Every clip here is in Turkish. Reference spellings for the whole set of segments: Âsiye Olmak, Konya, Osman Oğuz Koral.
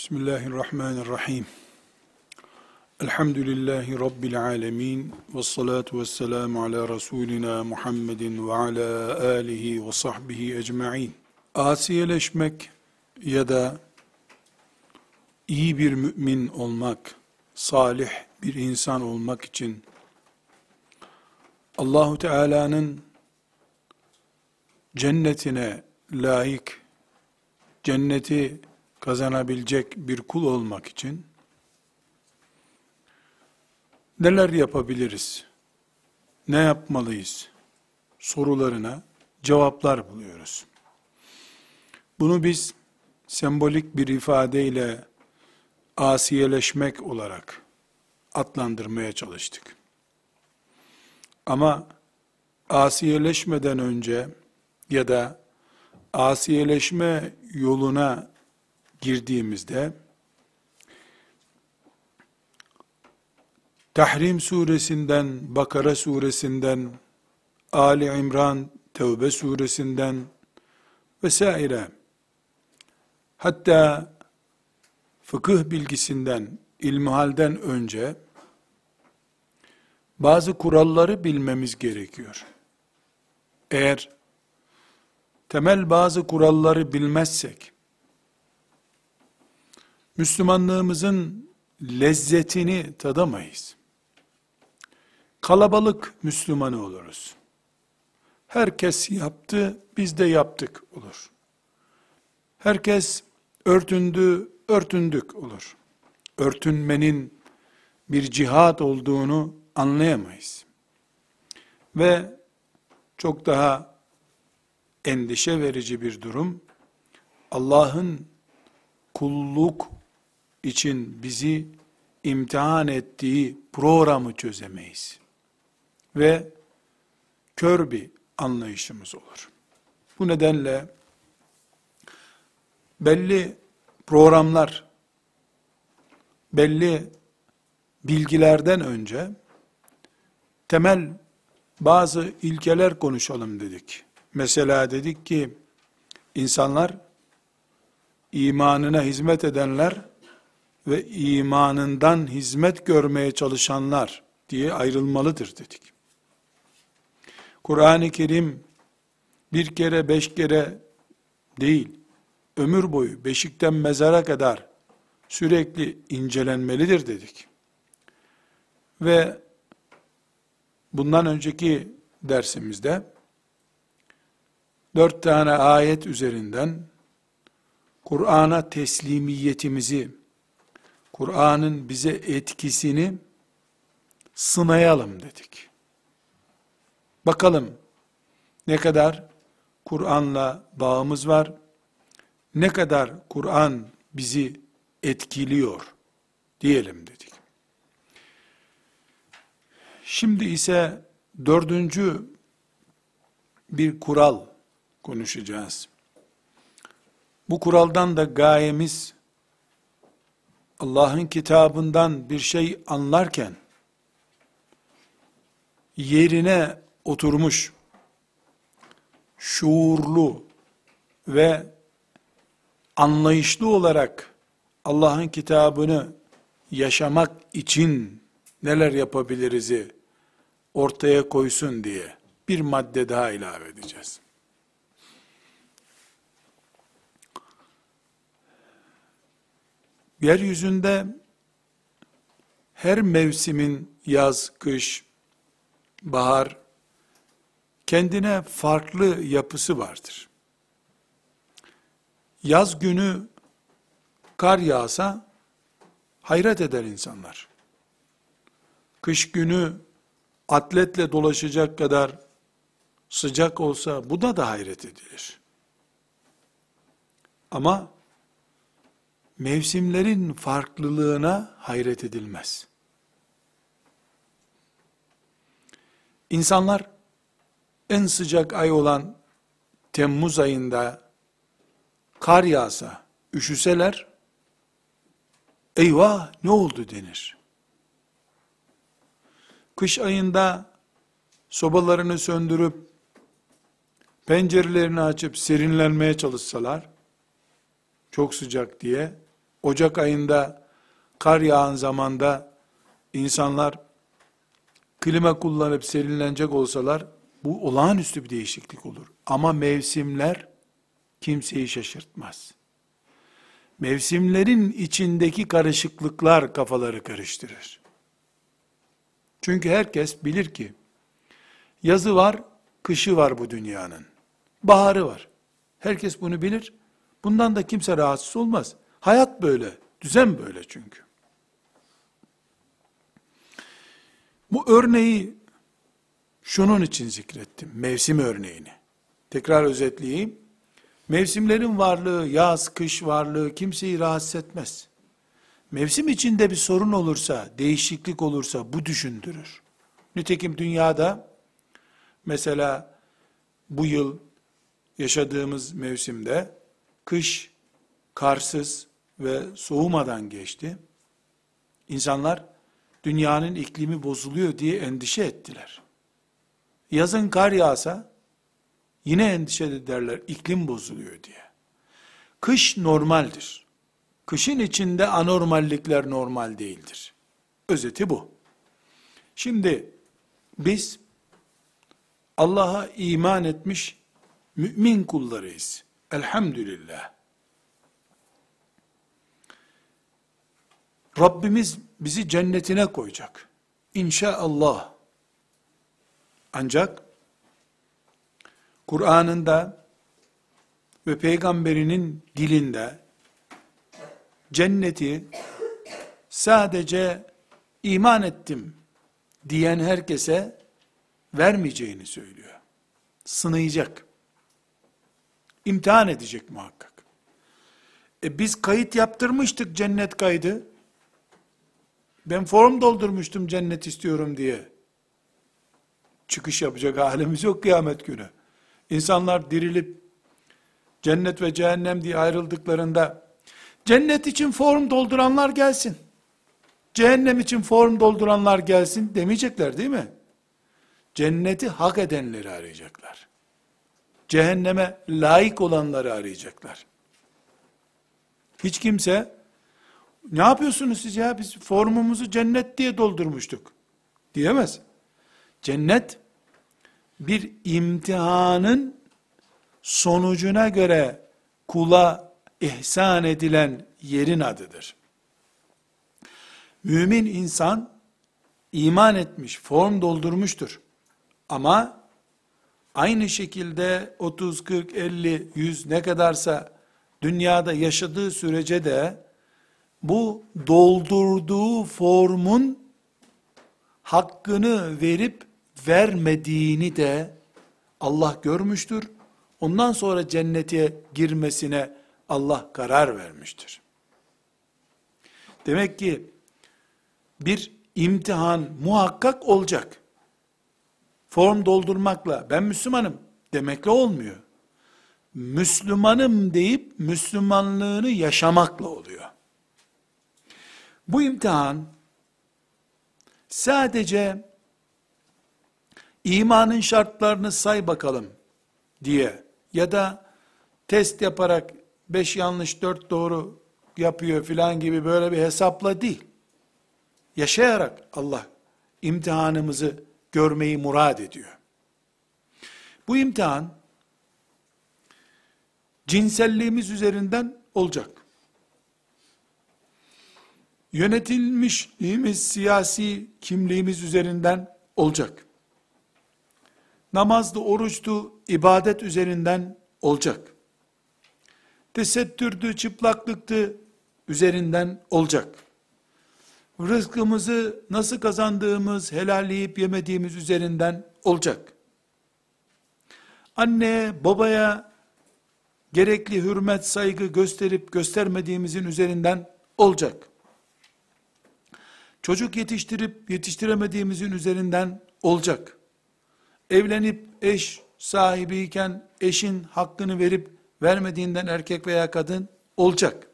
Bismillahirrahmanirrahim. Elhamdülillahi Rabbil alemin. Vessalatu vesselamu ala Resulina Muhammedin ve ala alihi ve sahbihi ecma'in. Asiyeleşmek ya da iyi bir mümin olmak, salih bir insan olmak için Allahu Teala'nın cennetine layık, cenneti kazanabilecek bir kul olmak için neler yapabiliriz, ne yapmalıyız sorularına cevaplar buluyoruz. Bunu biz sembolik bir ifadeyle asiyeleşmek olarak adlandırmaya çalıştık. Ama asiyeleşmeden önce ya da asiyeleşme yoluna girdiğimizde Tahrim suresinden, Bakara suresinden, Ali İmran, Tevbe suresinden vesaire hatta fıkıh bilgisinden, ilmihalden önce bazı kuralları bilmemiz gerekiyor. Eğer temel bazı kuralları bilmezsek Müslümanlığımızın lezzetini tadamayız. Kalabalık Müslümanı oluruz. Herkes yaptı, biz de yaptık olur. Herkes örtündü, örtündük olur. Örtünmenin bir cihat olduğunu anlayamayız. Ve çok daha endişe verici bir durum, Allah'ın kulluk için bizi imtihan ettiği programı çözemeyiz. Ve kör bir anlayışımız olur. Bu nedenle belli programlar, belli bilgilerden önce temel bazı ilkeler konuşalım dedik. Mesela dedik ki insanlar, imanına hizmet edenler ve imanından hizmet görmeye çalışanlar diye ayrılmalıdır dedik. Kur'an-ı Kerim bir kere beş kere değil, ömür boyu beşikten mezara kadar sürekli incelenmelidir dedik. Ve bundan önceki dersimizde 4 tane ayet üzerinden Kur'an'a teslimiyetimizi, Kur'an'ın bize etkisini sınayalım dedik. Bakalım ne kadar Kur'an'la bağımız var, ne kadar Kur'an bizi etkiliyor diyelim dedik. Şimdi ise 4. bir kural konuşacağız. Bu kuraldan da gayemiz, Allah'ın kitabından bir şey anlarken, yerine oturmuş, şuurlu ve anlayışlı olarak Allah'ın kitabını yaşamak için neler yapabiliriz'i ortaya koysun diye bir madde daha ilave edeceğiz. Yeryüzünde her mevsimin yaz, kış, bahar kendine farklı yapısı vardır. Yaz günü kar yağsa hayret eder insanlar. Kış günü atletle dolaşacak kadar sıcak olsa bu da hayret edilir. Ama mevsimlerin farklılığına hayret edilmez. İnsanlar en sıcak ay olan Temmuz ayında kar yağsa, üşüseler, eyvah ne oldu denir. Kış ayında sobalarını söndürüp, pencerelerini açıp serinlenmeye çalışsalar, çok sıcak diye, Ocak ayında kar yağan zamanda insanlar klima kullanıp serinlenecek olsalar bu olağanüstü bir değişiklik olur. Ama mevsimler kimseyi şaşırtmaz. Mevsimlerin içindeki karışıklıklar kafaları karıştırır. Çünkü herkes bilir ki yazı var, kışı var bu dünyanın. Baharı var. Herkes bunu bilir. Bundan da kimse rahatsız olmaz. Hayat böyle, düzen böyle çünkü. Bu örneği şunun için zikrettim, mevsim örneğini. Tekrar özetleyeyim. Mevsimlerin varlığı, yaz, kış varlığı kimseyi rahatsız etmez. Mevsim içinde bir sorun olursa, değişiklik olursa bu düşündürür. Nitekim dünyada mesela bu yıl yaşadığımız mevsimde kış karsız ve soğumadan geçti. İnsanlar dünyanın iklimi bozuluyor diye endişe ettiler. Yazın kar yağsa yine endişe ederler, iklim bozuluyor diye. Kış normaldir. Kışın içinde anormallikler normal değildir. Özeti bu. Şimdi biz Allah'a iman etmiş mümin kullarıyız. Elhamdülillah. Rabbimiz bizi cennetine koyacak. İnşallah. Ancak Kur'an'ında ve peygamberinin dilinde cenneti sadece iman ettim diyen herkese vermeyeceğini söylüyor. Sınayacak. İmtihan edecek muhakkak. Biz kayıt yaptırmıştık, cennet kaydı. Ben form doldurmuştum cennet istiyorum diye. Çıkış yapacak halimiz yok kıyamet günü. İnsanlar dirilip cennet ve cehennem diye ayrıldıklarında cennet için form dolduranlar gelsin, cehennem için form dolduranlar gelsin demeyecekler değil mi? Cenneti hak edenleri arayacaklar. Cehenneme layık olanları arayacaklar. Hiç kimse ne yapıyorsunuz siz ya, biz formumuzu cennet diye doldurmuştuk diyemez. Cennet bir imtihanın sonucuna göre kula ihsan edilen yerin adıdır. Mümin insan iman etmiş, form doldurmuştur. Ama aynı şekilde 30, 40, 50, 100 ne kadarsa dünyada yaşadığı sürece de bu doldurduğu formun hakkını verip vermediğini de Allah görmüştür. Ondan sonra cennete girmesine Allah karar vermiştir. Demek ki bir imtihan muhakkak olacak. Form doldurmakla ben Müslümanım demekle olmuyor. Müslümanım deyip Müslümanlığını yaşamakla oluyor. Bu imtihan sadece imanın şartlarını say bakalım diye ya da test yaparak 5 yanlış 4 doğru yapıyor filan gibi böyle bir hesapla değil. Yaşayarak Allah imtihanımızı görmeyi murad ediyor. Bu imtihan cinselliğimiz üzerinden olacak. Yönetilmişliğimiz, siyasi kimliğimiz üzerinden olacak. Namazdı, oruçtu, ibadet üzerinden olacak. Tesettürdü, çıplaklıktı üzerinden olacak. Rızkımızı nasıl kazandığımız, helal yiyip yemediğimiz üzerinden olacak. Anneye, babaya gerekli hürmet, saygı gösterip göstermediğimizin üzerinden olacak. Çocuk yetiştirip yetiştiremediğimizin üzerinden olacak. Evlenip eş sahibiyken eşin hakkını verip vermediğinden erkek veya kadın olacak.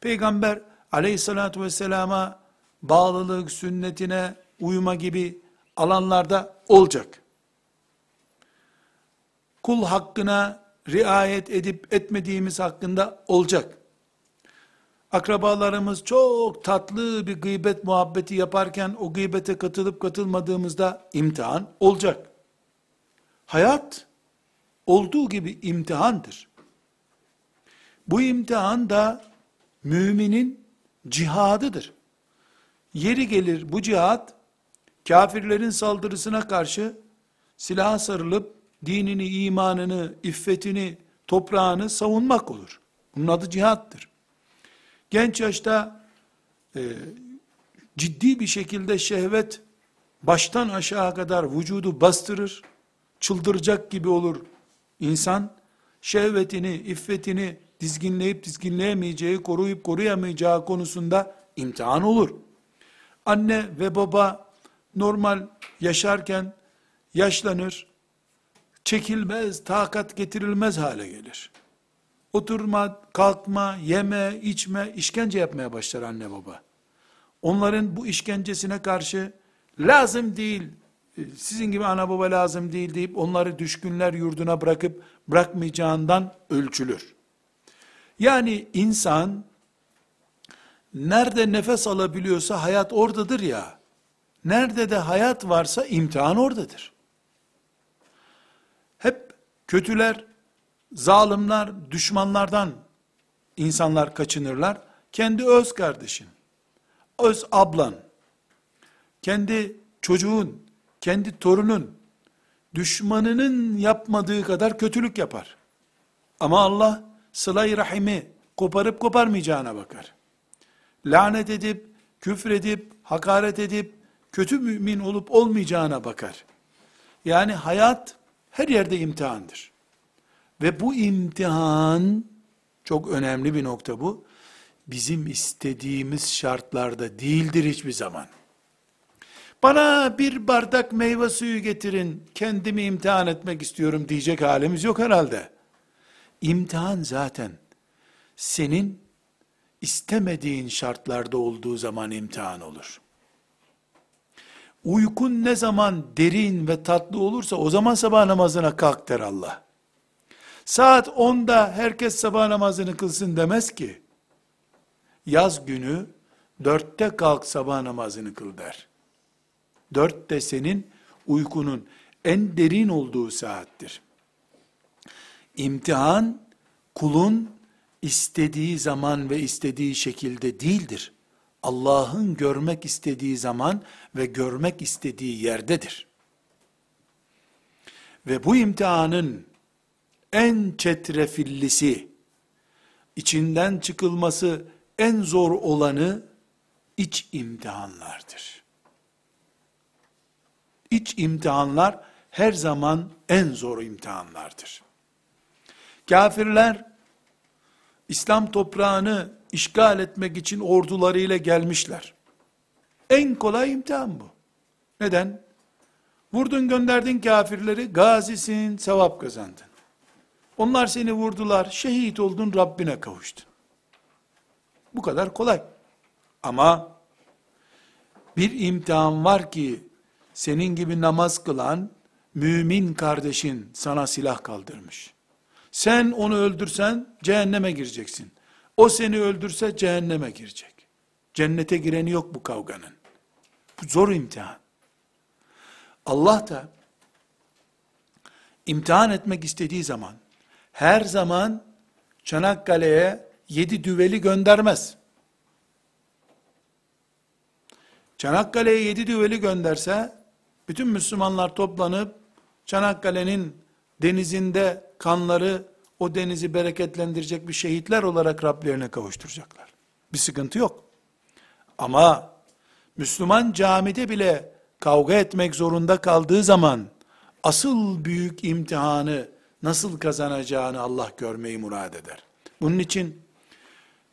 Peygamber aleyhissalatü vesselama bağlılık, sünnetine uyma gibi alanlarda olacak. Kul hakkına riayet edip etmediğimiz hakkında olacak. akrabalarımız çok tatlı bir gıybet muhabbeti yaparken o gıybete katılıp katılmadığımızda imtihan olacak. Hayat olduğu gibi imtihandır. Bu imtihan da müminin cihadıdır. Yeri gelir bu cihat kafirlerin saldırısına karşı silaha sarılıp dinini, imanını, iffetini, toprağını savunmak olur. Bunun adı cihattır. Genç yaşta ciddi bir şekilde şehvet baştan aşağı kadar vücudu bastırır, çıldıracak gibi olur insan. Şehvetini, iffetini dizginleyip dizginleyemeyeceği, koruyup koruyamayacağı konusunda imtihan olur. Anne ve baba normal yaşarken yaşlanır, çekilmez, takat getirilmez hale gelir. Oturma, kalkma, yeme, içme, işkence yapmaya başlar anne baba. Onların bu işkencesine karşı lazım değil, sizin gibi ana baba lazım değil deyip onları düşkünler yurduna bırakıp bırakmayacağından ölçülür. Yani insan nerede nefes alabiliyorsa hayat oradadır ya, nerede de hayat varsa imtihan oradadır. Hep kötüler, zalimler, düşmanlardan insanlar kaçınırlar. Kendi öz kardeşin, öz ablan, kendi çocuğun, kendi torunun, düşmanının yapmadığı kadar kötülük yapar. Ama Allah sıla-i rahimi koparıp koparmayacağına bakar. Lanet edip, küfredip, hakaret edip, kötü mümin olup olmayacağına bakar. Yani hayat her yerde imtihandır. Ve bu imtihan, çok önemli bir nokta bu, bizim istediğimiz şartlarda değildir hiçbir zaman. Bana bir bardak meyve suyu getirin, kendimi imtihan etmek istiyorum diyecek halimiz yok herhalde. İmtihan zaten senin istemediğin şartlarda olduğu zaman imtihan olur. Uykun ne zaman derin ve tatlı olursa o zaman sabah namazına kalk der Allah. Saat 10'da herkes sabah namazını kılsın demez ki. Yaz günü 4'te kalk sabah namazını kıl der. 4'te senin uykunun en derin olduğu saattir. İmtihan kulun istediği zaman ve istediği şekilde değildir. Allah'ın görmek istediği zaman ve görmek istediği yerdedir. Ve bu imtihanın en çetrefillisi, içinden çıkılması en zor olanı iç imtihanlardır. İç imtihanlar her zaman en zor imtihanlardır. Kafirler İslam toprağını işgal etmek için ordularıyla gelmişler. En kolay imtihan bu. Neden? Vurdun gönderdin kafirleri, gazisin, sevap kazandın. Onlar seni vurdular, şehit oldun, Rabbine kavuştun. Bu kadar kolay. Ama bir imtihan var ki, senin gibi namaz kılan mümin kardeşin sana silah kaldırmış. Sen onu öldürsen cehenneme gireceksin. O seni öldürse cehenneme girecek. Cennete gireni yok bu kavganın. Bu zor imtihan. Allah da imtihan etmek istediği zaman her zaman Çanakkale'ye 7 düveli göndermez. Çanakkale'ye 7 düveli gönderse, bütün Müslümanlar toplanıp, Çanakkale'nin denizinde kanları, o denizi bereketlendirecek bir şehitler olarak Rablerine kavuşturacaklar. Bir sıkıntı yok. Ama Müslüman camide bile kavga etmek zorunda kaldığı zaman, asıl büyük imtihanı nasıl kazanacağını Allah görmeyi murad eder. Bunun için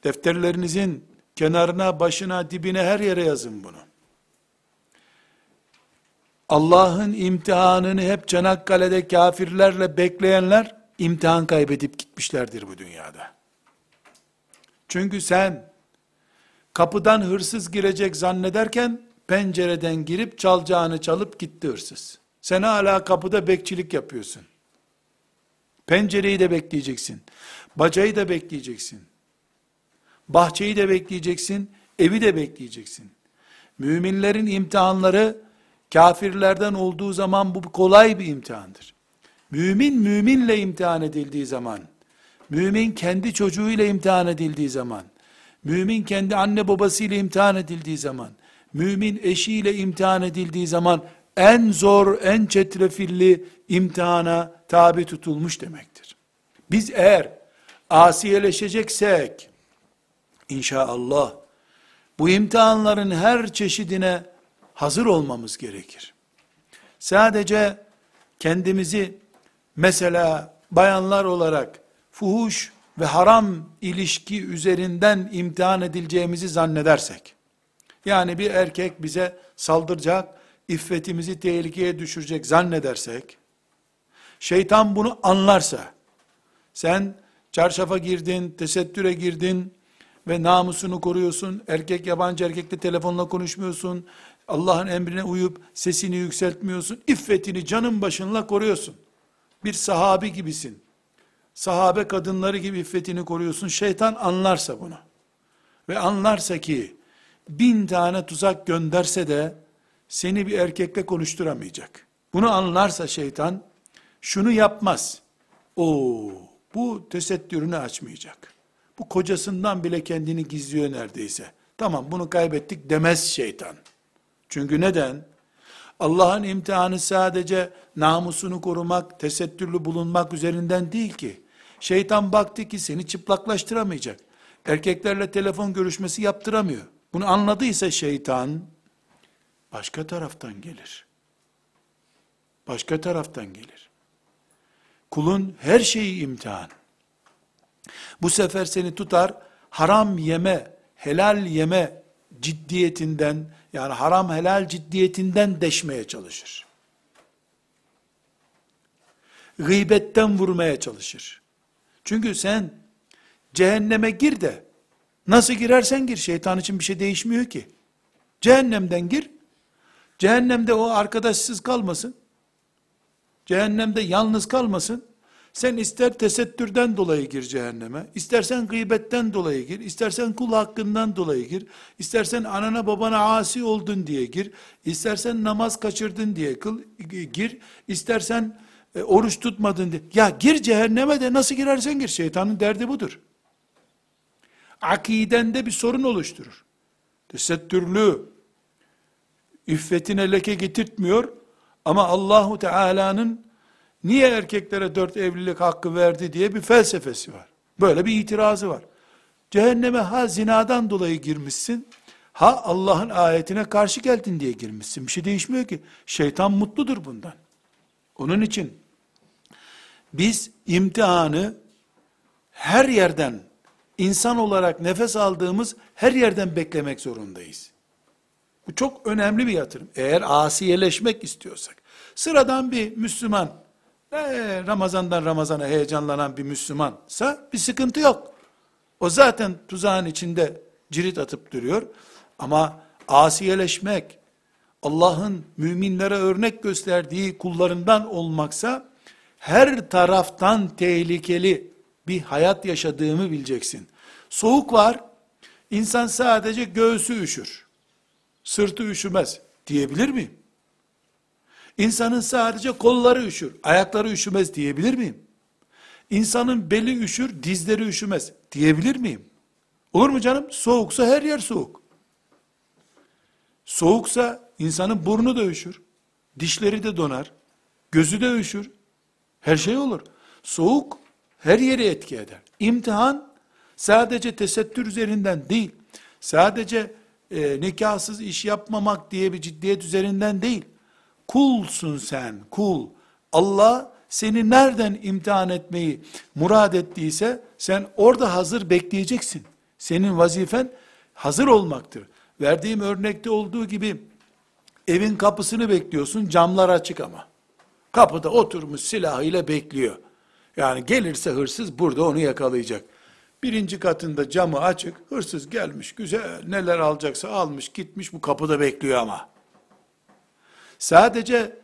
defterlerinizin kenarına, başına, dibine her yere yazın bunu. Allah'ın imtihanını hep Çanakkale'de kafirlerle bekleyenler, imtihan kaybedip gitmişlerdir bu dünyada. Çünkü sen kapıdan hırsız girecek zannederken, pencereden girip çalacağını çalıp gitti hırsız. Sen hala kapıda bekçilik yapıyorsun. Pencereyi de bekleyeceksin. Bacayı da bekleyeceksin. bahçeyi de bekleyeceksin, evi de bekleyeceksin. Müminlerin imtihanları kafirlerden olduğu zaman bu kolay bir imtihandır. Mümin müminle imtihan edildiği zaman, mümin kendi çocuğuyla imtihan edildiği zaman, mümin kendi anne babasıyla imtihan edildiği zaman, mümin eşiyle imtihan edildiği zaman en zor, en çetrefilli imtihana tabi tutulmuş demektir. Biz eğer asiyeleşeceksek, inşallah bu imtihanların her çeşidine hazır olmamız gerekir. Sadece kendimizi mesela bayanlar olarak fuhuş ve haram ilişki üzerinden imtihan edileceğimizi zannedersek, yani bir erkek bize saldıracak, iffetimizi tehlikeye düşürecek zannedersek, şeytan bunu anlarsa, sen çarşafa girdin, tesettüre girdin ve namusunu koruyorsun, erkek yabancı erkekle telefonla konuşmuyorsun, Allah'ın emrine uyup sesini yükseltmiyorsun, iffetini canın başınla koruyorsun, bir sahabi gibisin, sahabe kadınları gibi iffetini koruyorsun, şeytan anlarsa bunu ve anlarsa ki 1000 tane tuzak gönderse de seni bir erkekle konuşturamayacak, bunu anlarsa şeytan şunu yapmaz, bu tesettürünü açmayacak, bu kocasından bile kendini gizliyor neredeyse, tamam bunu kaybettik demez şeytan. Çünkü neden? Allah'ın imtihanı sadece namusunu korumak, tesettürlü bulunmak üzerinden değil ki. Şeytan baktı ki seni çıplaklaştıramayacak. Erkeklerle telefon görüşmesi yaptıramıyor. Bunu anladıysa şeytan, başka taraftan gelir. Başka taraftan gelir. Kulun her şeyi imtihan. Bu sefer seni tutar, haram yeme, helal yeme ciddiyetinden, yani haram helal ciddiyetinden deşmeye çalışır. Gıybetten vurmaya çalışır. Çünkü sen cehenneme gir de, nasıl girersen gir, şeytan için bir şey değişmiyor ki. Cehennemden gir, cehennemde o arkadaşsız kalmasın, cehennemde yalnız kalmasın, sen ister tesettürden dolayı gir cehenneme, istersen gıybetten dolayı gir, istersen kul hakkından dolayı gir, istersen anana babana asi oldun diye gir, istersen namaz kaçırdın diye gir, istersen oruç tutmadın diye. Ya gir cehenneme de nasıl girersen gir, şeytanın derdi budur. Akidende bir sorun oluşturur. Tesettürlü, iffetine leke getirtmiyor ama Allahu Teala'nın niye erkeklere 4 evlilik hakkı verdi diye bir felsefesi var. Böyle bir itirazı var. Cehenneme ha zinadan dolayı girmişsin, ha Allah'ın ayetine karşı geldin diye girmişsin. Bir şey değişmiyor ki. Şeytan mutludur bundan. Onun için biz imtihanı her yerden, insan olarak nefes aldığımız her yerden beklemek zorundayız. Bu çok önemli bir yatırım. Eğer asiyeleşmek istiyorsak, sıradan bir Müslüman, Ramazan'dan Ramazan'a heyecanlanan bir Müslümansa bir sıkıntı yok. O zaten tuzağın içinde cirit atıp duruyor. Ama asiyeleşmek, Allah'ın müminlere örnek gösterdiği kullarından olmaksa, her taraftan tehlikeli bir hayat yaşadığımı bileceksin. Soğuk var, insan sadece göğsü üşür, sırtı üşümez diyebilir miyim? İnsanın sadece kolları üşür, ayakları üşümez diyebilir miyim? İnsanın beli üşür, dizleri üşümez diyebilir miyim? Olur mu canım? Soğuksa her yer soğuk. Soğuksa insanın burnu da üşür, dişleri de donar, gözü de üşür, her şey olur. Soğuk her yeri etki eder. İmtihan sadece tesettür üzerinden değil, sadece nikahsız iş yapmamak diye bir ciddiyet üzerinden değil, kulsun sen, kul. Allah seni nereden imtihan etmeyi murad ettiyse, sen orada hazır bekleyeceksin. Senin vazifen hazır olmaktır. Verdiğim örnekte olduğu gibi, evin kapısını bekliyorsun, camlar açık ama. Kapıda oturmuş silahıyla bekliyor. Yani gelirse hırsız burada onu yakalayacak. Birinci katında camı açık, hırsız gelmiş, güzel neler alacaksa almış, gitmiş, bu kapıda bekliyor ama. Sadece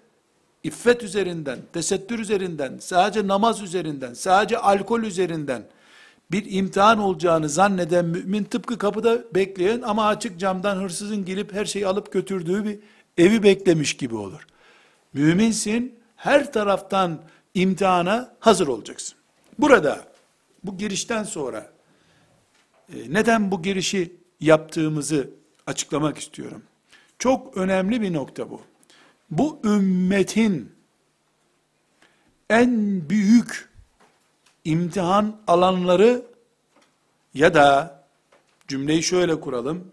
iffet üzerinden, tesettür üzerinden, sadece namaz üzerinden, sadece alkol üzerinden bir imtihan olacağını zanneden mümin, tıpkı kapıda bekleyen ama açık camdan hırsızın gelip her şeyi alıp götürdüğü bir evi beklemiş gibi olur. Müminsin, her taraftan imtihana hazır olacaksın. Burada, bu girişten sonra, neden bu girişi yaptığımızı açıklamak istiyorum. Çok önemli bir nokta bu. Bu ümmetin en büyük imtihan alanları, ya da cümleyi şöyle kuralım: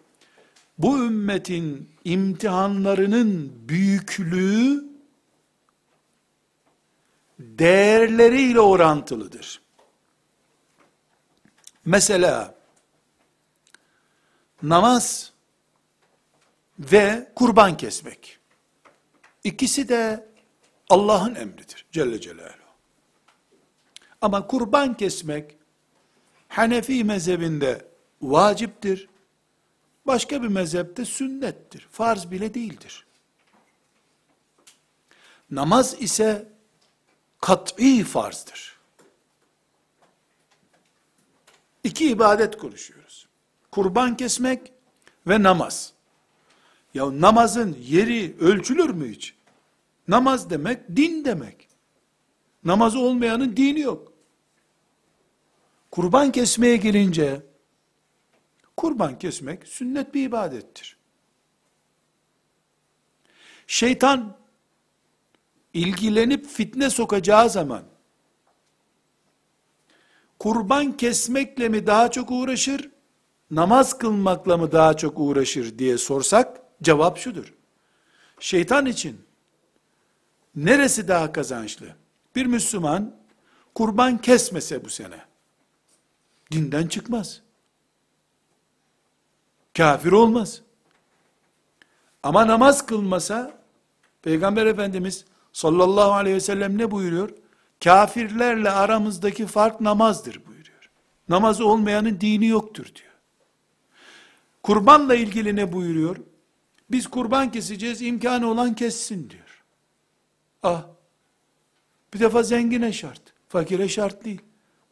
bu ümmetin imtihanlarının büyüklüğü değerleriyle orantılıdır. Mesela namaz ve kurban kesmek, İkisi de Allah'ın emridir Celle Celaluhu. Ama kurban kesmek Hanefi mezhebinde vaciptir. Başka bir mezhepte sünnettir. Farz bile değildir. Namaz ise kat'î farzdır. İki ibadet konuşuyoruz: kurban kesmek ve namaz. Ya namazın yeri ölçülür mü hiç? Namaz demek, din demek. Namazı olmayanın dini yok. Kurban kesmeye gelince, kurban kesmek sünnet bir ibadettir. Şeytan ilgilenip fitne sokacağı zaman, kurban kesmekle mi daha çok uğraşır, namaz kılmakla mı daha çok uğraşır diye sorsak, cevap şudur: şeytan için neresi daha kazançlı? Bir Müslüman kurban kesmese bu sene, dinden çıkmaz, kafir olmaz. Ama namaz kılmasa, Peygamber Efendimiz sallallahu aleyhi ve sellem ne buyuruyor? Kafirlerle aramızdaki fark namazdır buyuruyor. Namazı olmayanın dini yoktur diyor. Kurbanla ilgili ne buyuruyor? Biz kurban keseceğiz, imkanı olan kessin diyor. Ah, bir defa zengine şart, fakire şart değil.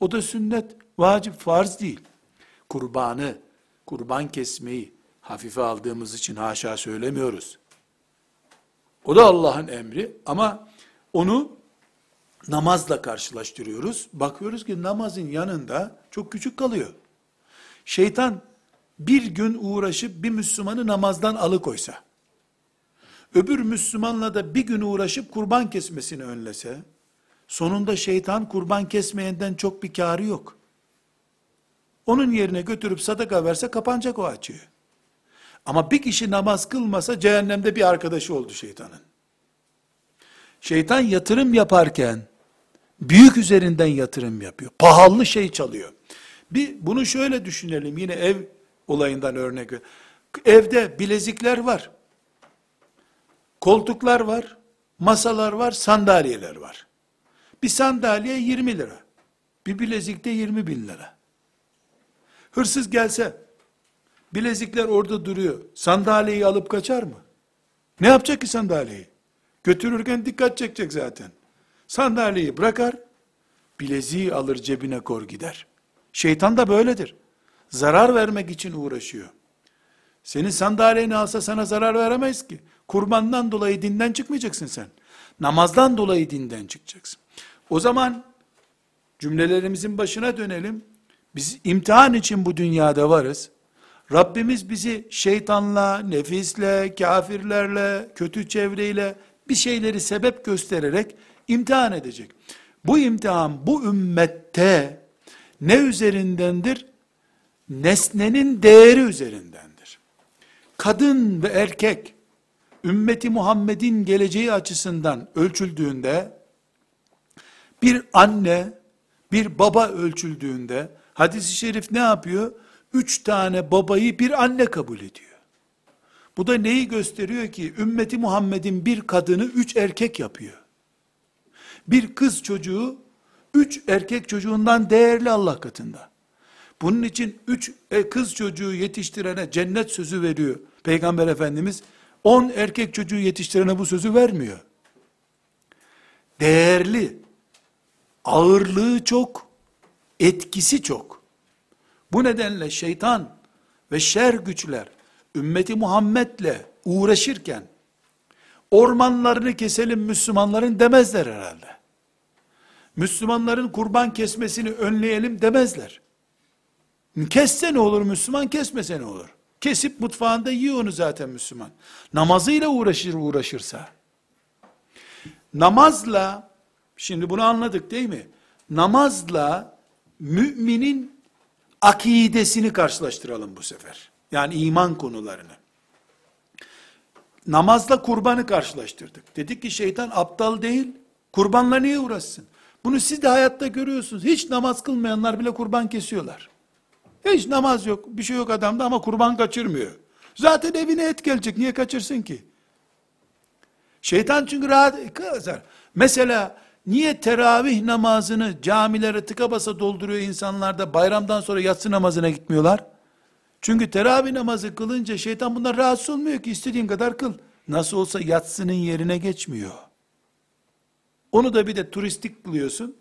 O da sünnet, vacip, farz değil. Kurbanı, kurban kesmeyi hafife aldığımız için haşa söylemiyoruz. O da Allah'ın emri, ama onu namazla karşılaştırıyoruz. Bakıyoruz ki namazın yanında çok küçük kalıyor. Şeytan bir gün uğraşıp bir Müslümanı namazdan alıkoysa, öbür Müslümanla da bir gün uğraşıp kurban kesmesini önlese, sonunda şeytan kurban kesmeyenden çok bir kârı yok. Onun yerine götürüp sadaka verse kapanacak o açığı. Ama bir kişi namaz kılmasa cehennemde bir arkadaşı oldu şeytanın. Şeytan yatırım yaparken büyük üzerinden yatırım yapıyor. Pahalı şey çalıyor. Bunu şöyle düşünelim, yine ev olayından örnek. Evde bilezikler var, koltuklar var, masalar var, sandalyeler var. Bir sandalye 20 lira, bir bilezikte 20 bin lira. Hırsız gelse, bilezikler orada duruyor, sandalyeyi alıp kaçar mı? Ne yapacak ki sandalyeyi? Götürürken dikkat çekecek zaten. Sandalyeyi bırakar, bileziği alır, cebine kor gider. Şeytan da böyledir. Zarar vermek için uğraşıyor. Senin sandalyeni alsa sana zarar veremez ki. Kurbandan dolayı dinden çıkmayacaksın sen. Namazdan dolayı dinden çıkacaksın. O zaman cümlelerimizin başına dönelim. Biz imtihan için bu dünyada varız. Rabbimiz bizi şeytanla, nefisle, kafirlerle, kötü çevreyle, bir şeyleri sebep göstererek imtihan edecek. Bu imtihan bu ümmette ne üzerindendir? Nesnenin değeri üzerindendir. Kadın ve erkek, ümmeti Muhammed'in geleceği açısından ölçüldüğünde, bir anne, bir baba ölçüldüğünde, hadis-i şerif ne yapıyor? 3 tane babayı bir anne kabul ediyor. Bu da neyi gösteriyor ki? Ümmeti Muhammed'in bir kadını 3 erkek yapıyor. Bir kız çocuğu 3 erkek çocuğundan değerli Allah katında. Bunun için 3 kız çocuğu yetiştirene cennet sözü veriyor Peygamber Efendimiz. 10 erkek çocuğu yetiştirene bu sözü vermiyor. Değerli, ağırlığı çok, etkisi çok. Bu nedenle şeytan ve şer güçler ümmeti Muhammed'le uğraşırken ormanlarını keselim Müslümanların demezler herhalde. Müslümanların kurban kesmesini önleyelim demezler. Kesse ne olur Müslüman, kesmese ne olur? Kesip mutfağında yiyor onu zaten Müslüman. Namazıyla uğraşırsa. Namazla, şimdi bunu anladık değil mi? Namazla müminin akidesini karşılaştıralım bu sefer. Yani iman konularını. Namazla kurbanı karşılaştırdık. Dedik ki şeytan aptal değil, kurbanla niye uğraşsın? Bunu siz de hayatta görüyorsunuz. Hiç namaz kılmayanlar bile kurban kesiyorlar. Hiç namaz yok, bir şey yok adamda ama kurban kaçırmıyor. Zaten evine et gelecek, niye kaçırsın ki? Şeytan çünkü rahat kazar. Mesela niye teravih namazını camilere tıka basa dolduruyor insanlar da bayramdan sonra yatsı namazına gitmiyorlar? Çünkü teravih namazı kılınca şeytan bundan rahatsız olmuyor ki, istediğin kadar kıl. Nasıl olsa yatsının yerine geçmiyor. Onu da bir de turistik kılıyorsun.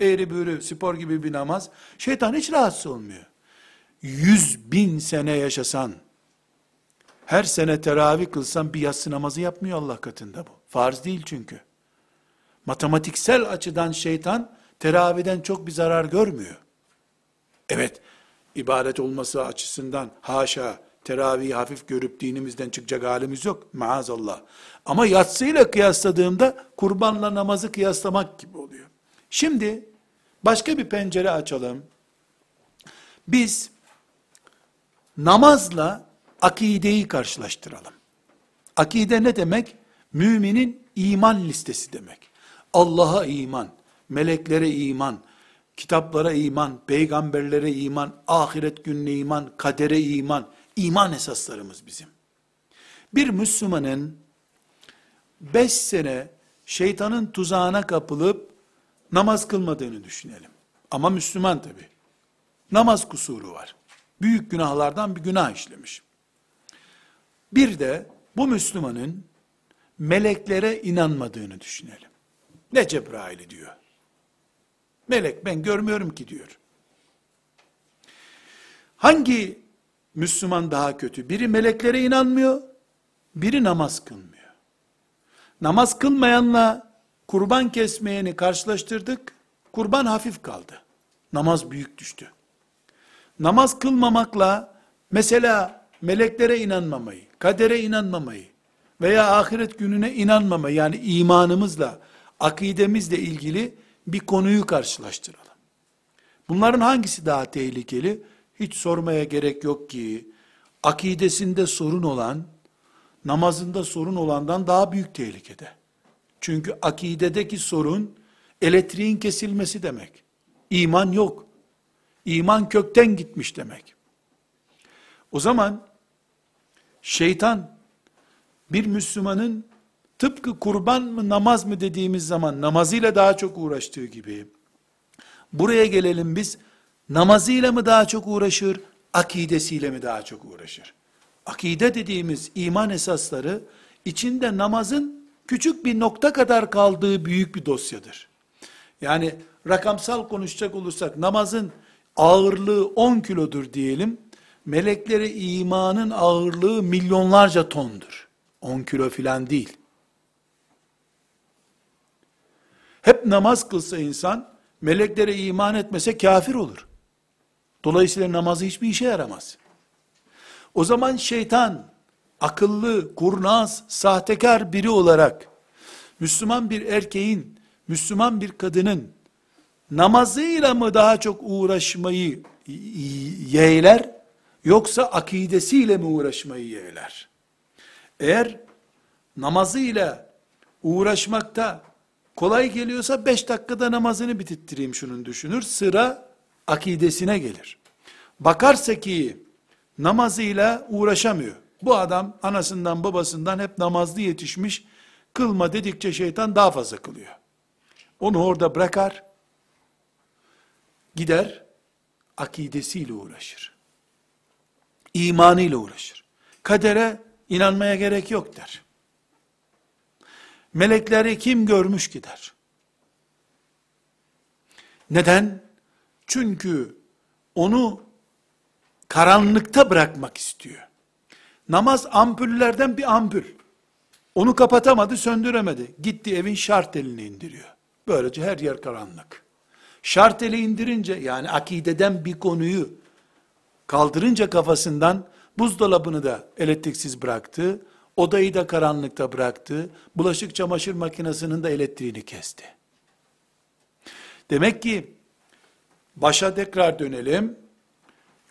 Eğri büğrü spor gibi bir namaz. Şeytan hiç rahatsız olmuyor. 100.000 sene yaşasan, her sene teravih kılsan bir yatsı namazı yapmıyor Allah katında bu. Farz değil çünkü. Matematiksel açıdan şeytan teravihden çok bir zarar görmüyor. Evet, ibadet olması açısından haşa teravihi hafif görüp dinimizden çıkacak halimiz yok maazallah. Ama yatsıyla kıyasladığımda kurbanla namazı kıyaslamak gibi oluyor. Şimdi başka bir pencere açalım. Biz namazla akideyi karşılaştıralım. Akide ne demek? Müminin iman listesi demek. Allah'a iman, meleklere iman, kitaplara iman, peygamberlere iman, ahiret gününe iman, kadere iman, iman esaslarımız bizim. Bir Müslümanın 5 sene şeytanın tuzağına kapılıp namaz kılmadığını düşünelim. Ama Müslüman tabii. Namaz kusuru var. Büyük günahlardan bir günah işlemiş. Bir de bu Müslümanın meleklere inanmadığını düşünelim. Ne Cebrail'i diyor. Melek ben görmüyorum ki diyor. Hangi Müslüman daha kötü? Biri meleklere inanmıyor, biri namaz kılmıyor. Namaz kılmayanla kurban kesmeyeni karşılaştırdık, kurban hafif kaldı. Namaz büyük düştü. Namaz kılmamakla mesela meleklere inanmamayı, kadere inanmamayı veya ahiret gününe inanmamayı, yani imanımızla, akidemizle ilgili bir konuyu karşılaştıralım. Bunların hangisi daha tehlikeli? Hiç sormaya gerek yok ki, akidesinde sorun olan, namazında sorun olandan daha büyük tehlikede. Çünkü akidedeki sorun, elektriğin kesilmesi demek. İman yok. İman kökten gitmiş demek. O zaman, şeytan, bir Müslümanın, tıpkı kurban mı namaz mı dediğimiz zaman namazıyla daha çok uğraştığı gibi, buraya gelelim biz, namazıyla mı daha çok uğraşır, akidesiyle mi daha çok uğraşır? Akide dediğimiz iman esasları, içinde namazın küçük bir nokta kadar kaldığı büyük bir dosyadır. Yani rakamsal konuşacak olursak, namazın ağırlığı 10 kilodur diyelim, meleklere imanın ağırlığı milyonlarca tondur. 10 kilo filan değil. Hep namaz kılsa insan, meleklere iman etmese kafir olur. Dolayısıyla namazı hiçbir işe yaramaz. O zaman şeytan, akıllı, kurnaz, sahtekar biri olarak, Müslüman bir erkeğin, Müslüman bir kadının, namazıyla mı daha çok uğraşmayı yeğler, yoksa akidesiyle mi uğraşmayı yeğler? Eğer namazıyla uğraşmakta kolay geliyorsa 5 dakikada namazını bitirttireyim şunun düşünür. Sıra akidesine gelir. Bakarsa ki namazıyla uğraşamıyor. Bu adam anasından babasından hep namazlı yetişmiş. Kılma dedikçe şeytan daha fazla kılıyor. Onu orada bırakar. Gider akidesiyle uğraşır. İmanıyla uğraşır. Kadere inanmaya gerek yok der. Melekleri kim görmüş gider? Neden? Çünkü onu karanlıkta bırakmak istiyor. Namaz ampullerden bir ampul. Onu kapatamadı, söndüremedi. Gitti evin şartelini indiriyor. Böylece her yer karanlık. Şarteli indirince, yani akideden bir konuyu kaldırınca kafasından, buzdolabını da elektriksiz bıraktı, odayı da karanlıkta bıraktı, bulaşık çamaşır makinesinin de elektriğini kesti. Demek ki, başa tekrar dönelim,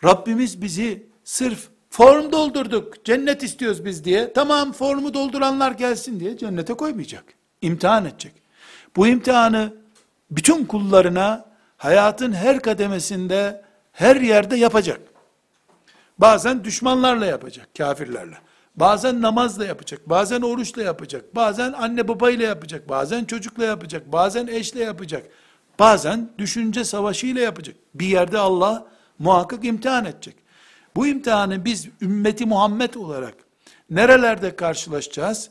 Rabbimiz bizi sırf form doldurduk, cennet istiyoruz biz diye, tamam formu dolduranlar gelsin diye cennete koymayacak, imtihan edecek. Bu imtihanı bütün kullarına hayatın her kademesinde, her yerde yapacak. Bazen düşmanlarla yapacak, kafirlerle. Bazen namazla yapacak, bazen oruçla yapacak, bazen anne babayla yapacak, bazen çocukla yapacak, bazen eşle yapacak, bazen düşünce savaşıyla yapacak. Bir yerde Allah muhakkak imtihan edecek. Bu imtihanı biz ümmeti Muhammed olarak nerelerde karşılaşacağız?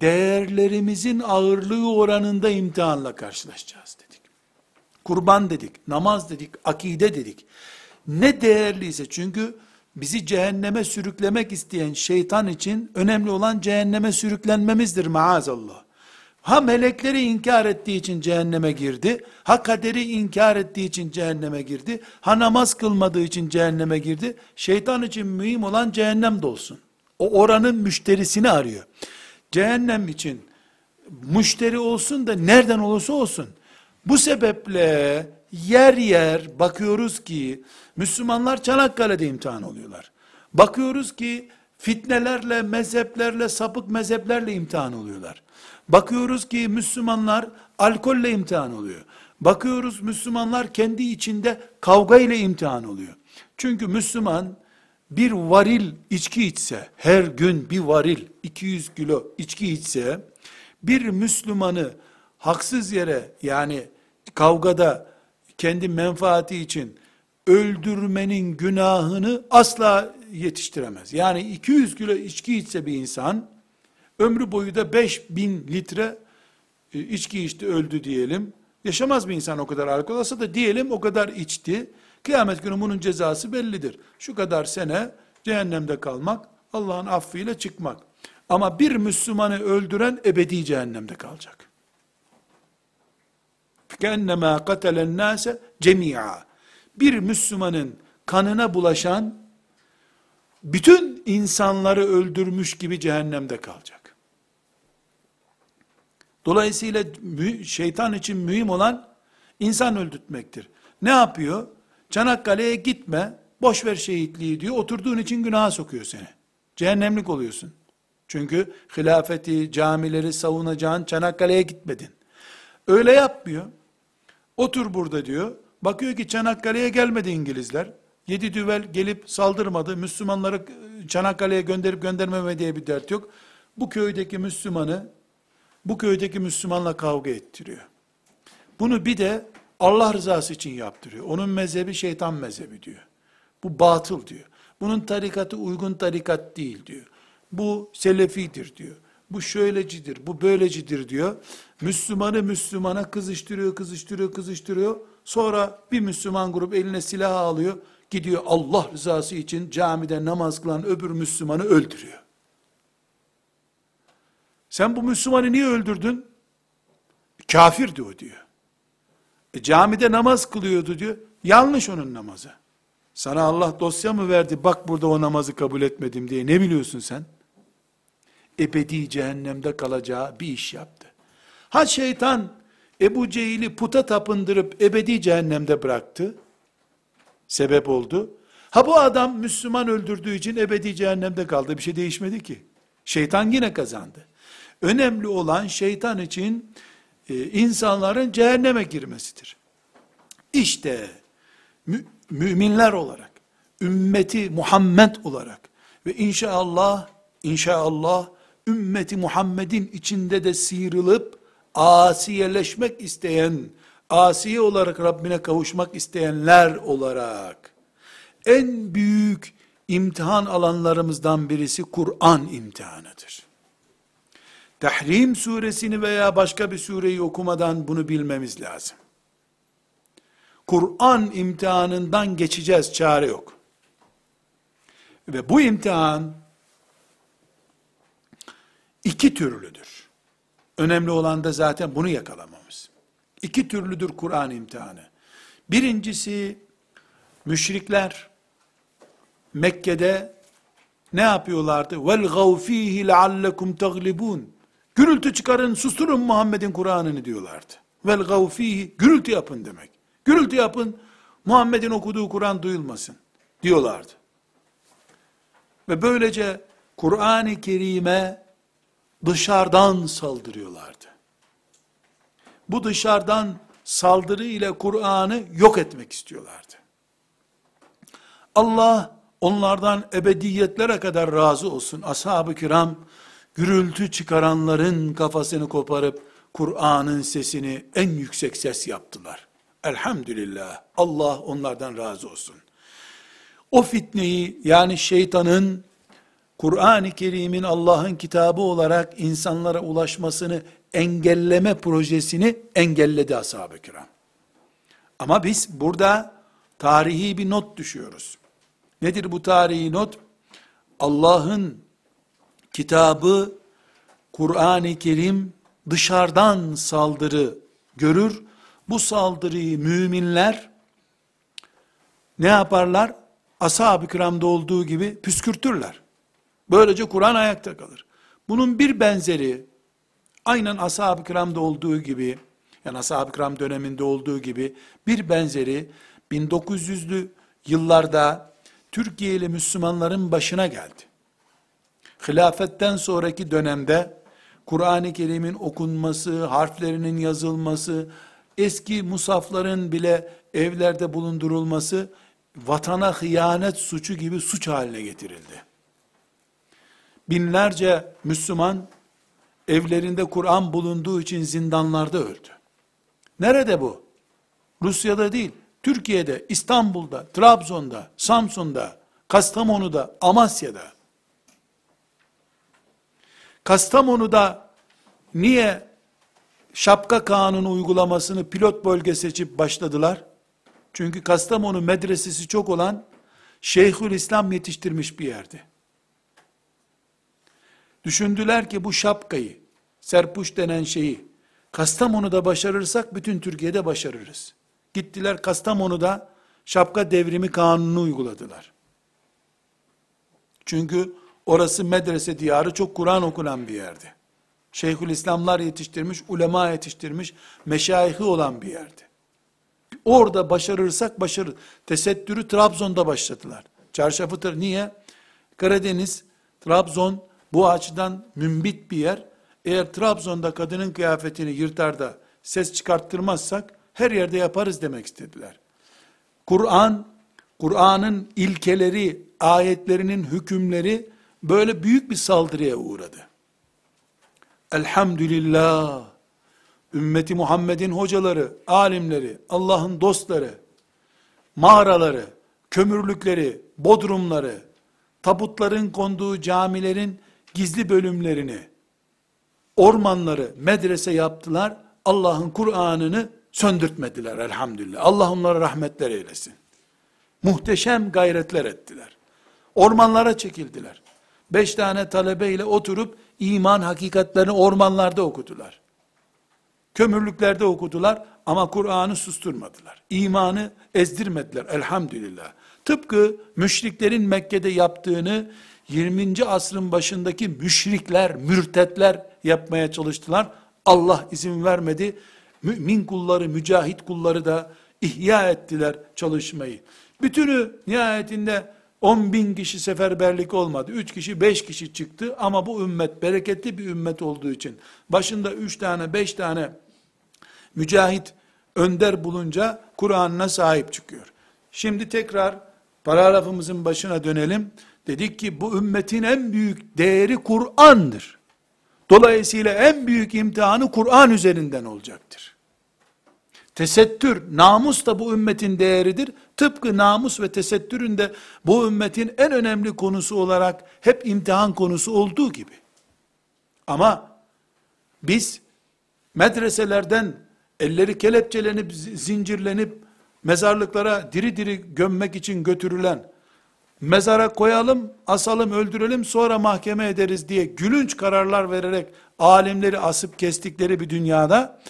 Değerlerimizin ağırlığı oranında imtihanla karşılaşacağız dedik. Kurban dedik, namaz dedik, akide dedik. Ne değerliyse, çünkü bizi cehenneme sürüklemek isteyen şeytan için önemli olan cehenneme sürüklenmemizdir maazallah. Ha melekleri inkar ettiği için cehenneme girdi, ha kaderi inkar ettiği için cehenneme girdi, ha namaz kılmadığı için cehenneme girdi. Şeytan için mühim olan cehennemde olsun. O oranın müşterisini arıyor. Cehennem için müşteri olsun da nereden olursa olsun. Bu sebeple yer yer bakıyoruz ki Müslümanlar Çanakkale'de imtihan oluyorlar. Bakıyoruz ki fitnelerle, mezheplerle, sapık mezheplerle imtihan oluyorlar. Bakıyoruz ki Müslümanlar alkolle imtihan oluyor. Bakıyoruz Müslümanlar kendi içinde kavga ile imtihan oluyor. Çünkü Müslüman bir varil içki içse, her gün bir varil 200 kilo içki içse, bir Müslümanı haksız yere, yani kavgada kendi menfaati için öldürmenin günahını asla yetiştiremez. Yani 200 kilo içki içse bir insan, ömrü boyu da 5000 litre içki içti öldü diyelim. Yaşamaz bir insan o kadar alkol olsa da diyelim o kadar içti. Kıyamet günü bunun cezası bellidir. Şu kadar sene cehennemde kalmak, Allah'ın affıyla çıkmak. Ama bir Müslümanı öldüren ebedi cehennemde kalacak. فَكَنَّمَا قَتَلَ النَّاسَ جَمِيعًا Bir Müslümanın kanına bulaşan, bütün insanları öldürmüş gibi cehennemde kalacak. Dolayısıyla şeytan için mühim olan insan öldürtmektir. Ne yapıyor? Çanakkale'ye gitme, boş ver şehitliği diyor, oturduğun için günaha sokuyor seni. Cehennemlik oluyorsun. Çünkü hilafeti, camileri savunacağın Çanakkale'ye gitmedin. Öyle yapmıyor. Otur burada diyor. Bakıyor ki Çanakkale'ye gelmedi İngilizler. 7 düvel gelip saldırmadı. Müslümanları Çanakkale'ye gönderip göndermeme diye bir dert yok. Bu köydeki Müslümanı, bu köydeki Müslümanla kavga ettiriyor. Bunu bir de Allah rızası için yaptırıyor. Onun mezhebi şeytan mezhebi diyor. Bu batıl diyor. Bunun tarikatı uygun tarikat değil diyor. Bu selefidir diyor. Bu şöylecidir, bu böylecidir diyor. Müslümanı Müslümana kızıştırıyor. Sonra bir Müslüman grup eline silah alıyor. Gidiyor Allah rızası için camide namaz kılan öbür Müslümanı öldürüyor. Sen bu Müslümanı niye öldürdün? Kafirdi o diyor. Camide namaz kılıyordu diyor. Yanlış onun namazı. Sana Allah dosya mı verdi? Bak burada o namazı kabul etmedim diye. Ne biliyorsun sen? Ebedi cehennemde kalacağı bir iş yaptı. Ha şeytan Ebu Cehil'i puta tapındırıp ebedi cehennemde bıraktı. Sebep oldu. Ha bu adam Müslüman öldürdüğü için ebedi cehennemde kaldı. Bir şey değişmedi ki. Şeytan yine kazandı. Önemli olan şeytan için insanların cehenneme girmesidir. İşte müminler olarak, ümmeti Muhammed olarak ve inşallah ümmeti Muhammed'in içinde de sıyrılıp asiyeleşmek isteyen, asiye olarak Rabbine kavuşmak isteyenler olarak en büyük imtihan alanlarımızdan birisi Kur'an imtihanıdır. Tahrim suresini veya başka bir sureyi okumadan bunu bilmemiz lazım. Kur'an imtihanından geçeceğiz, çare yok. Ve bu imtihan iki türlüdür. Önemli olan da zaten bunu yakalamamız. İki türlüdür Kur'an imtihanı. Birincisi, müşrikler Mekke'de ne yapıyorlardı? وَالْغَوْ ف۪يهِ لَعَلَّكُمْ تَغْلِبُونَ Gürültü çıkarın, susturun Muhammed'in Kur'an'ını diyorlardı. وَالْغَوْ ف۪يهِ Gürültü yapın demek. Gürültü yapın, Muhammed'in okuduğu Kur'an duyulmasın diyorlardı. Ve böylece Kur'an-ı Kerim'e dışarıdan saldırıyorlardı. Bu dışarıdan saldırı ile Kur'an'ı yok etmek istiyorlardı. Allah onlardan ebediyetlere kadar razı olsun. Ashab-ı kiram gürültü çıkaranların kafasını koparıp Kur'an'ın sesini en yüksek ses yaptılar. Elhamdülillah, Allah onlardan razı olsun. O fitneyi, yani şeytanın Kur'an-ı Kerim'in Allah'ın kitabı olarak insanlara ulaşmasını engelleme projesini engelledi ashab-ı kiram. Ama biz burada tarihi bir not düşüyoruz. Nedir bu tarihi not? Allah'ın kitabı Kur'an-ı Kerim dışarıdan saldırı görür. Bu saldırıyı müminler ne yaparlar? Ashab-ı kiramda olduğu gibi püskürtürler. Böylece Kur'an ayakta kalır. Bunun bir benzeri, aynen ashab-ı kiramda olduğu gibi, yani ashab-ı kiram döneminde olduğu gibi, bir benzeri 1900'lü yıllarda Türkiye'li Müslümanların başına geldi. Hilafetten sonraki dönemde Kur'an-ı Kerim'in okunması, harflerinin yazılması, eski musafların bile evlerde bulundurulması, vatana hıyanet suçu gibi suç haline getirildi. Binlerce Müslüman, evlerinde Kur'an bulunduğu için zindanlarda öldü. Nerede bu? Rusya'da değil, Türkiye'de, İstanbul'da, Trabzon'da, Samsun'da, Kastamonu'da, Amasya'da. Kastamonu'da niye şapka kanunu uygulamasını pilot bölge seçip başladılar? Çünkü Kastamonu medresesi çok olan, Şeyhülislam yetiştirmiş bir yerdi. Düşündüler ki bu şapkayı, serpuş denen şeyi, Kastamonu'da başarırsak bütün Türkiye'de başarırız. Gittiler Kastamonu'da şapka devrimi kanunu uyguladılar. Çünkü orası medrese diyarı, çok Kur'an okunan bir yerdi. Şeyhülislamlar yetiştirmiş, ulema yetiştirmiş, meşayihi olan bir yerdi. Orada başarırsak başarır. Tesettürü Trabzon'da başladılar. Çarşafıdır. Niye? Karadeniz, Trabzon, bu açıdan mümbit bir yer. Eğer Trabzon'da kadının kıyafetini yırtar da ses çıkarttırmazsak her yerde yaparız demek istediler. Kur'an'ın ilkeleri, ayetlerinin hükümleri böyle büyük bir saldırıya uğradı. Elhamdülillah, ümmeti Muhammed'in hocaları, alimleri, Allah'ın dostları, mağaraları, kömürlükleri, bodrumları, tabutların konduğu camilerin gizli bölümlerini, ormanları medrese yaptılar, Allah'ın Kur'an'ını söndürtmediler elhamdülillah. Allah onlara rahmetler eylesin. Muhteşem gayretler ettiler. Ormanlara çekildiler. 5 tane talebeyle oturup iman hakikatlerini ormanlarda okudular. Kömürlüklerde okudular ama Kur'an'ı susturmadılar. İmanı ezdirmediler elhamdülillah. Tıpkı müşriklerin Mekke'de yaptığını 20. asrın başındaki müşrikler, mürtetler yapmaya çalıştılar. Allah izin vermedi. Mümin kulları, mücahit kulları da ihya ettiler çalışmayı. Bütünü nihayetinde 10.000 kişi seferberlik olmadı. 3 kişi, 5 kişi çıktı ama bu ümmet bereketli bir ümmet olduğu için başında 3 tane, 5 tane mücahit önder bulunca Kur'an'ına sahip çıkıyor. Şimdi tekrar paragrafımızın başına dönelim. Dedik ki bu ümmetin en büyük değeri Kur'an'dır. Dolayısıyla en büyük imtihanı Kur'an üzerinden olacaktır. Tesettür, namus da bu ümmetin değeridir. Tıpkı namus ve tesettürün de bu ümmetin en önemli konusu olarak hep imtihan konusu olduğu gibi. Ama biz medreselerden elleri kelepçelenip, zincirlenip, mezarlıklara diri diri gömmek için götürülen, mezara koyalım, asalım, öldürelim, sonra mahkeme ederiz diye gülünç kararlar vererek alimleri asıp kestikleri bir dünyada,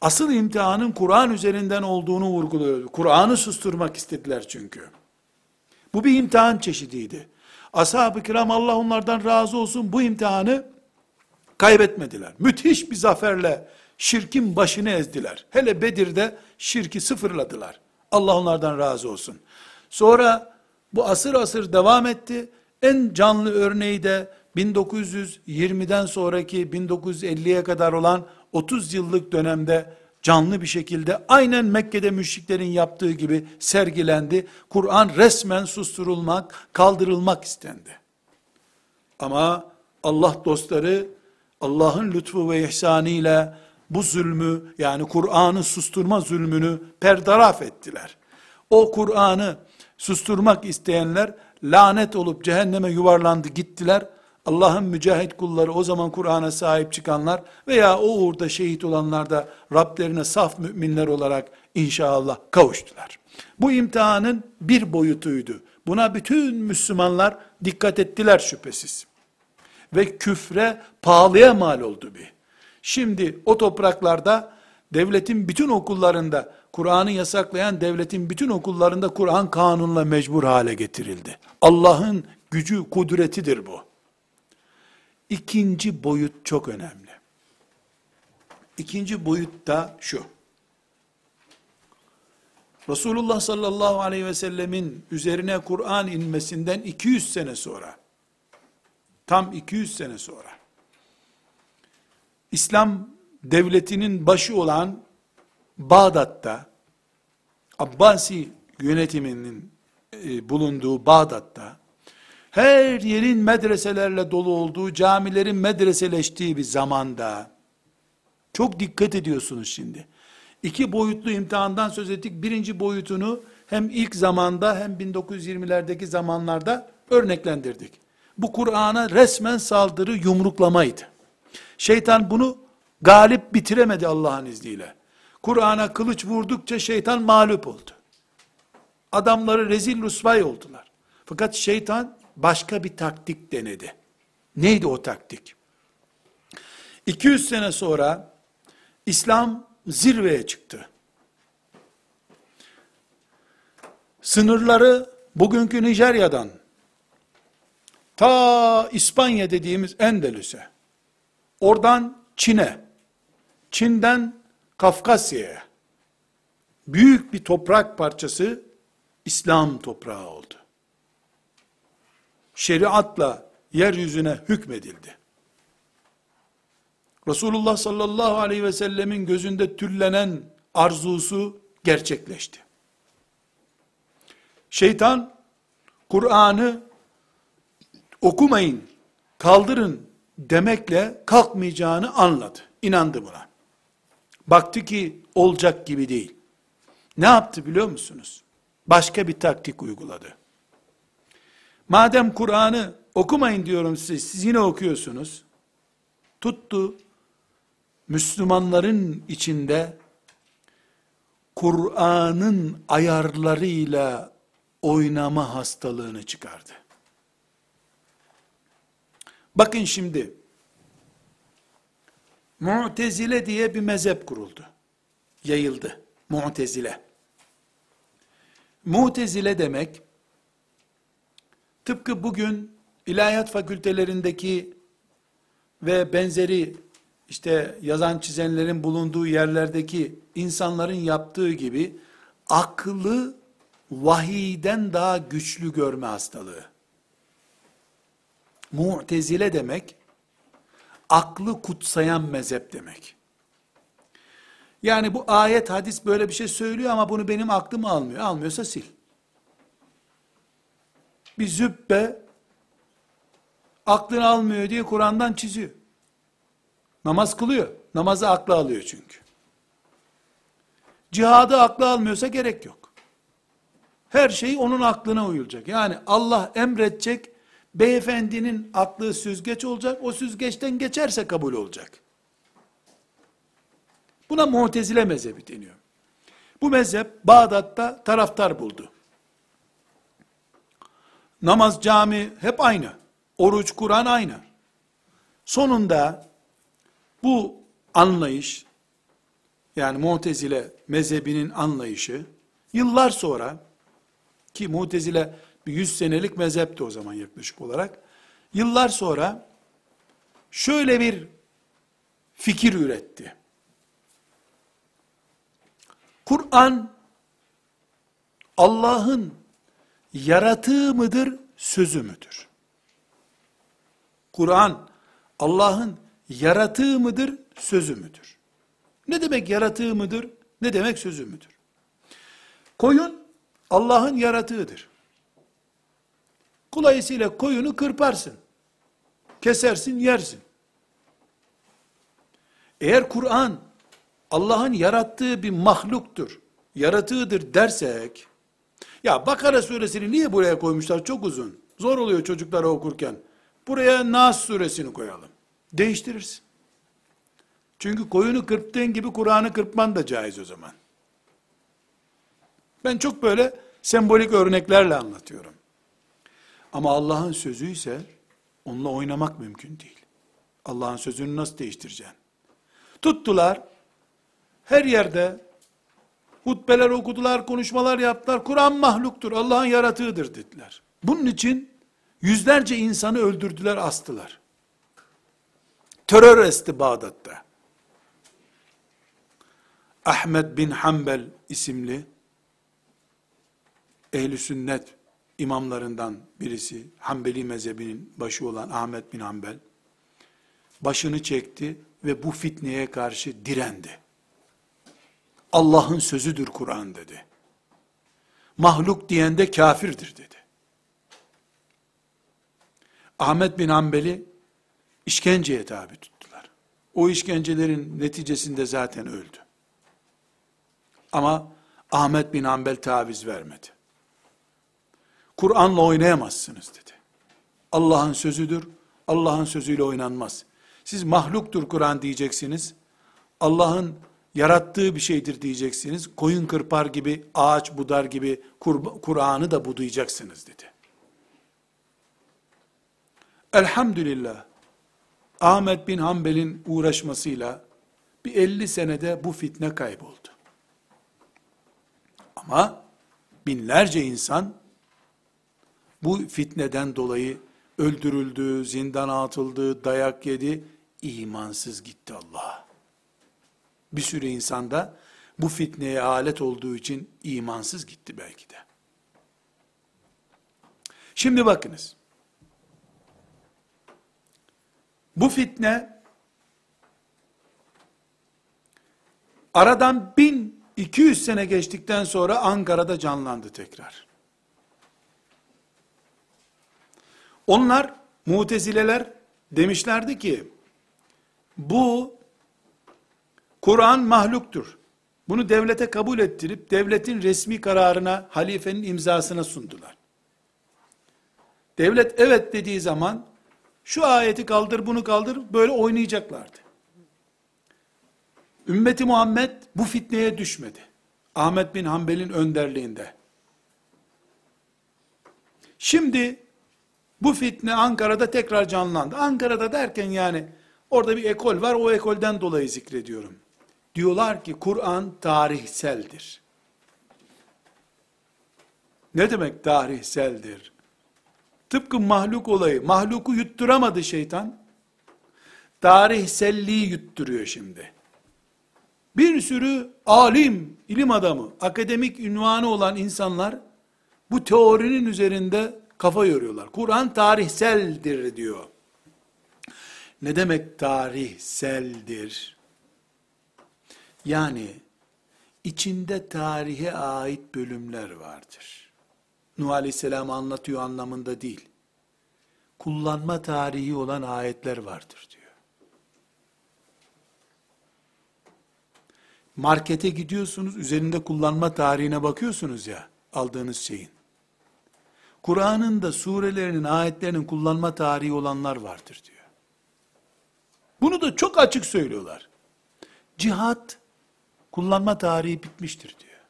asıl imtihanın Kur'an üzerinden olduğunu vurguluyordu. Kur'an'ı susturmak istediler çünkü. Bu bir imtihan çeşidiydi. Ashab-ı kiram, Allah onlardan razı olsun, bu imtihanı kaybetmediler. Müthiş bir zaferle şirkin başını ezdiler. Hele Bedir'de şirki sıfırladılar. Allah onlardan razı olsun. Sonra bu asır asır devam etti. En canlı örneği de 1920'den sonraki 1950'ye kadar olan 30 yıllık dönemde canlı bir şekilde aynen Mekke'de müşriklerin yaptığı gibi sergilendi. Kur'an resmen susturulmak, kaldırılmak istendi. Ama Allah dostları Allah'ın lütfu ve ihsanıyla bu zulmü, yani Kur'an'ı susturma zulmünü bertaraf ettiler. O Kur'an'ı susturmak isteyenler lanet olup cehenneme yuvarlandı gittiler. Allah'ın mücahit kulları, o zaman Kur'an'a sahip çıkanlar veya o uğurda şehit olanlar da Rablerine saf müminler olarak inşallah kavuştular. Bu imtihanın bir boyutuydu. Buna bütün Müslümanlar dikkat ettiler şüphesiz. Ve küfre pahalıya mal oldu bir. Şimdi o topraklarda devletin bütün okullarında, Kur'an'ı yasaklayan devletin bütün okullarında Kur'an kanunla mecbur hale getirildi. Allah'ın gücü, kudretidir bu. İkinci boyut çok önemli. İkinci boyut da şu: Resulullah sallallahu aleyhi ve sellemin üzerine Kur'an inmesinden 200 sene sonra, tam 200 sene sonra, İslam devletinin başı olan Bağdat'ta, Abbasi yönetiminin bulunduğu Bağdat'ta, her yerin medreselerle dolu olduğu, camilerin medreseleştiği bir zamanda, çok dikkat ediyorsunuz şimdi. İki boyutlu imtihandan söz ettik. Birinci boyutunu hem ilk zamanda hem 1920'lerdeki zamanlarda örneklendirdik. Bu Kur'an'a resmen saldırı, yumruklamaydı. Şeytan bunu galip bitiremedi Allah'ın izniyle. Kur'an'a kılıç vurdukça şeytan mağlup oldu. Adamları rezil rüsvay oldular. Fakat şeytan başka bir taktik denedi. Neydi o taktik? 200 sene sonra İslam zirveye çıktı. Sınırları bugünkü Nijerya'dan ta İspanya dediğimiz Endülüs'e, oradan Çin'e, Çin'den Kafkasya'ya büyük bir toprak parçası İslam toprağı oldu. Şeriatla yeryüzüne hükmedildi. Resulullah sallallahu aleyhi ve sellemin gözünde tüllenen arzusu gerçekleşti. Şeytan, Kur'an'ı okumayın, kaldırın demekle kalkmayacağını anladı, inandı buna. Baktı ki olacak gibi değil. Ne yaptı biliyor musunuz? Başka bir taktik uyguladı. Madem Kur'an'ı okumayın diyorum size, siz yine okuyorsunuz. Tuttu, Müslümanların içinde Kur'an'ın ayarlarıyla oynama hastalığını çıkardı. Bakın şimdi, Mu'tezile diye bir mezhep kuruldu, yayıldı. Mu'tezile. Mu'tezile demek, tıpkı bugün ilahiyat fakültelerindeki ve benzeri işte yazan çizenlerin bulunduğu yerlerdeki insanların yaptığı gibi aklı vahiyden daha güçlü görme hastalığı. Mu'tezile demek, aklı kutsayan mezhep demek. Yani bu ayet, hadis böyle bir şey söylüyor ama bunu benim aklım almıyor. Almıyorsa sil. Bir züppe aklını almıyor diye Kur'an'dan çiziyor. Namaz kılıyor. Namazı aklı alıyor çünkü. Cihadı aklı almıyorsa gerek yok. Her şey onun aklına uyulacak. Yani Allah emredecek, beyefendinin aklı süzgeç olacak, o süzgeçten geçerse kabul olacak. Buna Mu'tezile mezhebi deniyor. Bu mezhep Bağdat'ta taraftar buldu. Namaz, cami hep aynı. Oruç, Kur'an aynı. Sonunda bu anlayış, yani Mu'tezile mezhebinin anlayışı, yıllar sonra, ki Mu'tezile 100 senelik mezhepti o zaman yaklaşık olarak, yıllar sonra şöyle bir fikir üretti. Kur'an Allah'ın yaratığı mıdır, sözü müdür? Kur'an Allah'ın yaratığı mıdır, sözü müdür? Ne demek yaratığı mıdır, ne demek sözü müdür? Koyun Allah'ın yaratığıdır. Dolayısıyla koyunu kırparsın, kesersin, yersin. Eğer Kur'an Allah'ın yarattığı bir mahluktur, yaratığıdır dersek, ya Bakara suresini niye buraya koymuşlar? Çok uzun. Zor oluyor çocuklara okurken. Buraya Nas suresini koyalım. Değiştirirsin. Çünkü koyunu kırptığın gibi Kur'an'ı kırpman da caiz o zaman. Ben çok böyle sembolik örneklerle anlatıyorum. Ama Allah'ın sözü ise onunla oynamak mümkün değil. Allah'ın sözünü nasıl değiştireceksin? Tuttular, her yerde hutbeler okudular, konuşmalar yaptılar. Kur'an mahluktur, Allah'ın yaratığıdır dediler. Bunun için yüzlerce insanı öldürdüler, astılar. Terör esti Bağdat'ta. Ahmed bin Hanbel isimli Ehl-i Sünnet imamlarından birisi, Hanbeli mezhebinin başı olan Ahmed bin Hanbel, başını çekti ve bu fitneye karşı direndi. Allah'ın sözüdür Kur'an dedi. Mahluk diyen de kafirdir dedi. Ahmed bin Hanbel'i işkenceye tabi tuttular. O işkencelerin neticesinde zaten öldü. Ama Ahmed bin Hanbel taviz vermedi. Kur'an'la oynayamazsınız dedi. Allah'ın sözüdür, Allah'ın sözüyle oynanmaz. Siz mahluktur Kur'an diyeceksiniz, Allah'ın yarattığı bir şeydir diyeceksiniz, koyun kırpar gibi, ağaç budar gibi, Kur'an'ı da budayacaksınız dedi. Elhamdülillah, Ahmed bin Hanbel'in uğraşmasıyla, bir 50 senede bu fitne kayboldu. Ama binlerce insan, bu fitneden dolayı öldürüldü, zindana atıldı, dayak yedi, imansız gitti Allah'a. Bir sürü insan da bu fitneye alet olduğu için imansız gitti belki de. Şimdi bakınız. Bu fitne aradan 1200 sene geçtikten sonra Ankara'da canlandı tekrar. Onlar, Mu'tezileler demişlerdi ki, bu Kur'an mahluktur. Bunu devlete kabul ettirip devletin resmi kararına, halifenin imzasına sundular. Devlet evet dediği zaman şu ayeti kaldır, bunu kaldır, böyle oynayacaklardı. Ümmeti Muhammed bu fitneye düşmedi. Ahmed bin Hanbel'in önderliğinde. Şimdi bu fitne Ankara'da tekrar canlandı. Ankara'da derken yani orada bir ekol var, o ekolden dolayı zikrediyorum. Diyorlar ki Kur'an tarihseldir. Ne demek tarihseldir? Tıpkı mahluk olayı, mahluku yutturamadı şeytan. Tarihselliği yutturuyor şimdi. Bir sürü alim, ilim adamı, akademik ünvanı olan insanlar bu teorinin üzerinde kafa yoruyorlar. Kur'an tarihseldir diyor. Ne demek tarihseldir? Yani içinde tarihe ait bölümler vardır. Nuh Aleyhisselam anlatıyor anlamında değil. Kullanma tarihi olan ayetler vardır diyor. Markete gidiyorsunuz, üzerinde kullanma tarihine bakıyorsunuz ya, aldığınız şeyin. Kur'an'ın da surelerinin, ayetlerinin kullanma tarihi olanlar vardır diyor. Bunu da çok açık söylüyorlar. Cihat kullanma tarihi bitmiştir diyor.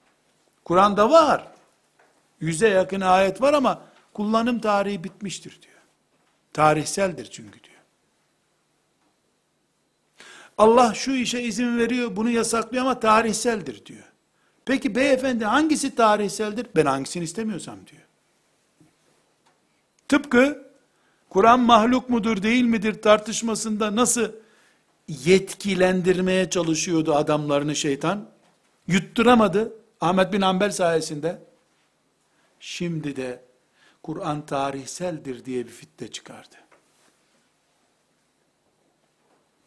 Kur'an'da var. 100'e yakın ayet var ama kullanım tarihi bitmiştir diyor. Tarihseldir çünkü diyor. Allah şu işe izin veriyor, bunu yasaklıyor ama tarihseldir diyor. Peki beyefendi hangisi tarihseldir? Ben hangisini istemiyorsam diyor. Tıpkı Kur'an mahluk mudur değil midir tartışmasında nasıl yetkilendirmeye çalışıyordu adamlarını şeytan? Yutturamadı Ahmet bin Hanbel sayesinde. Şimdi de Kur'an tarihseldir diye bir fitne çıkardı.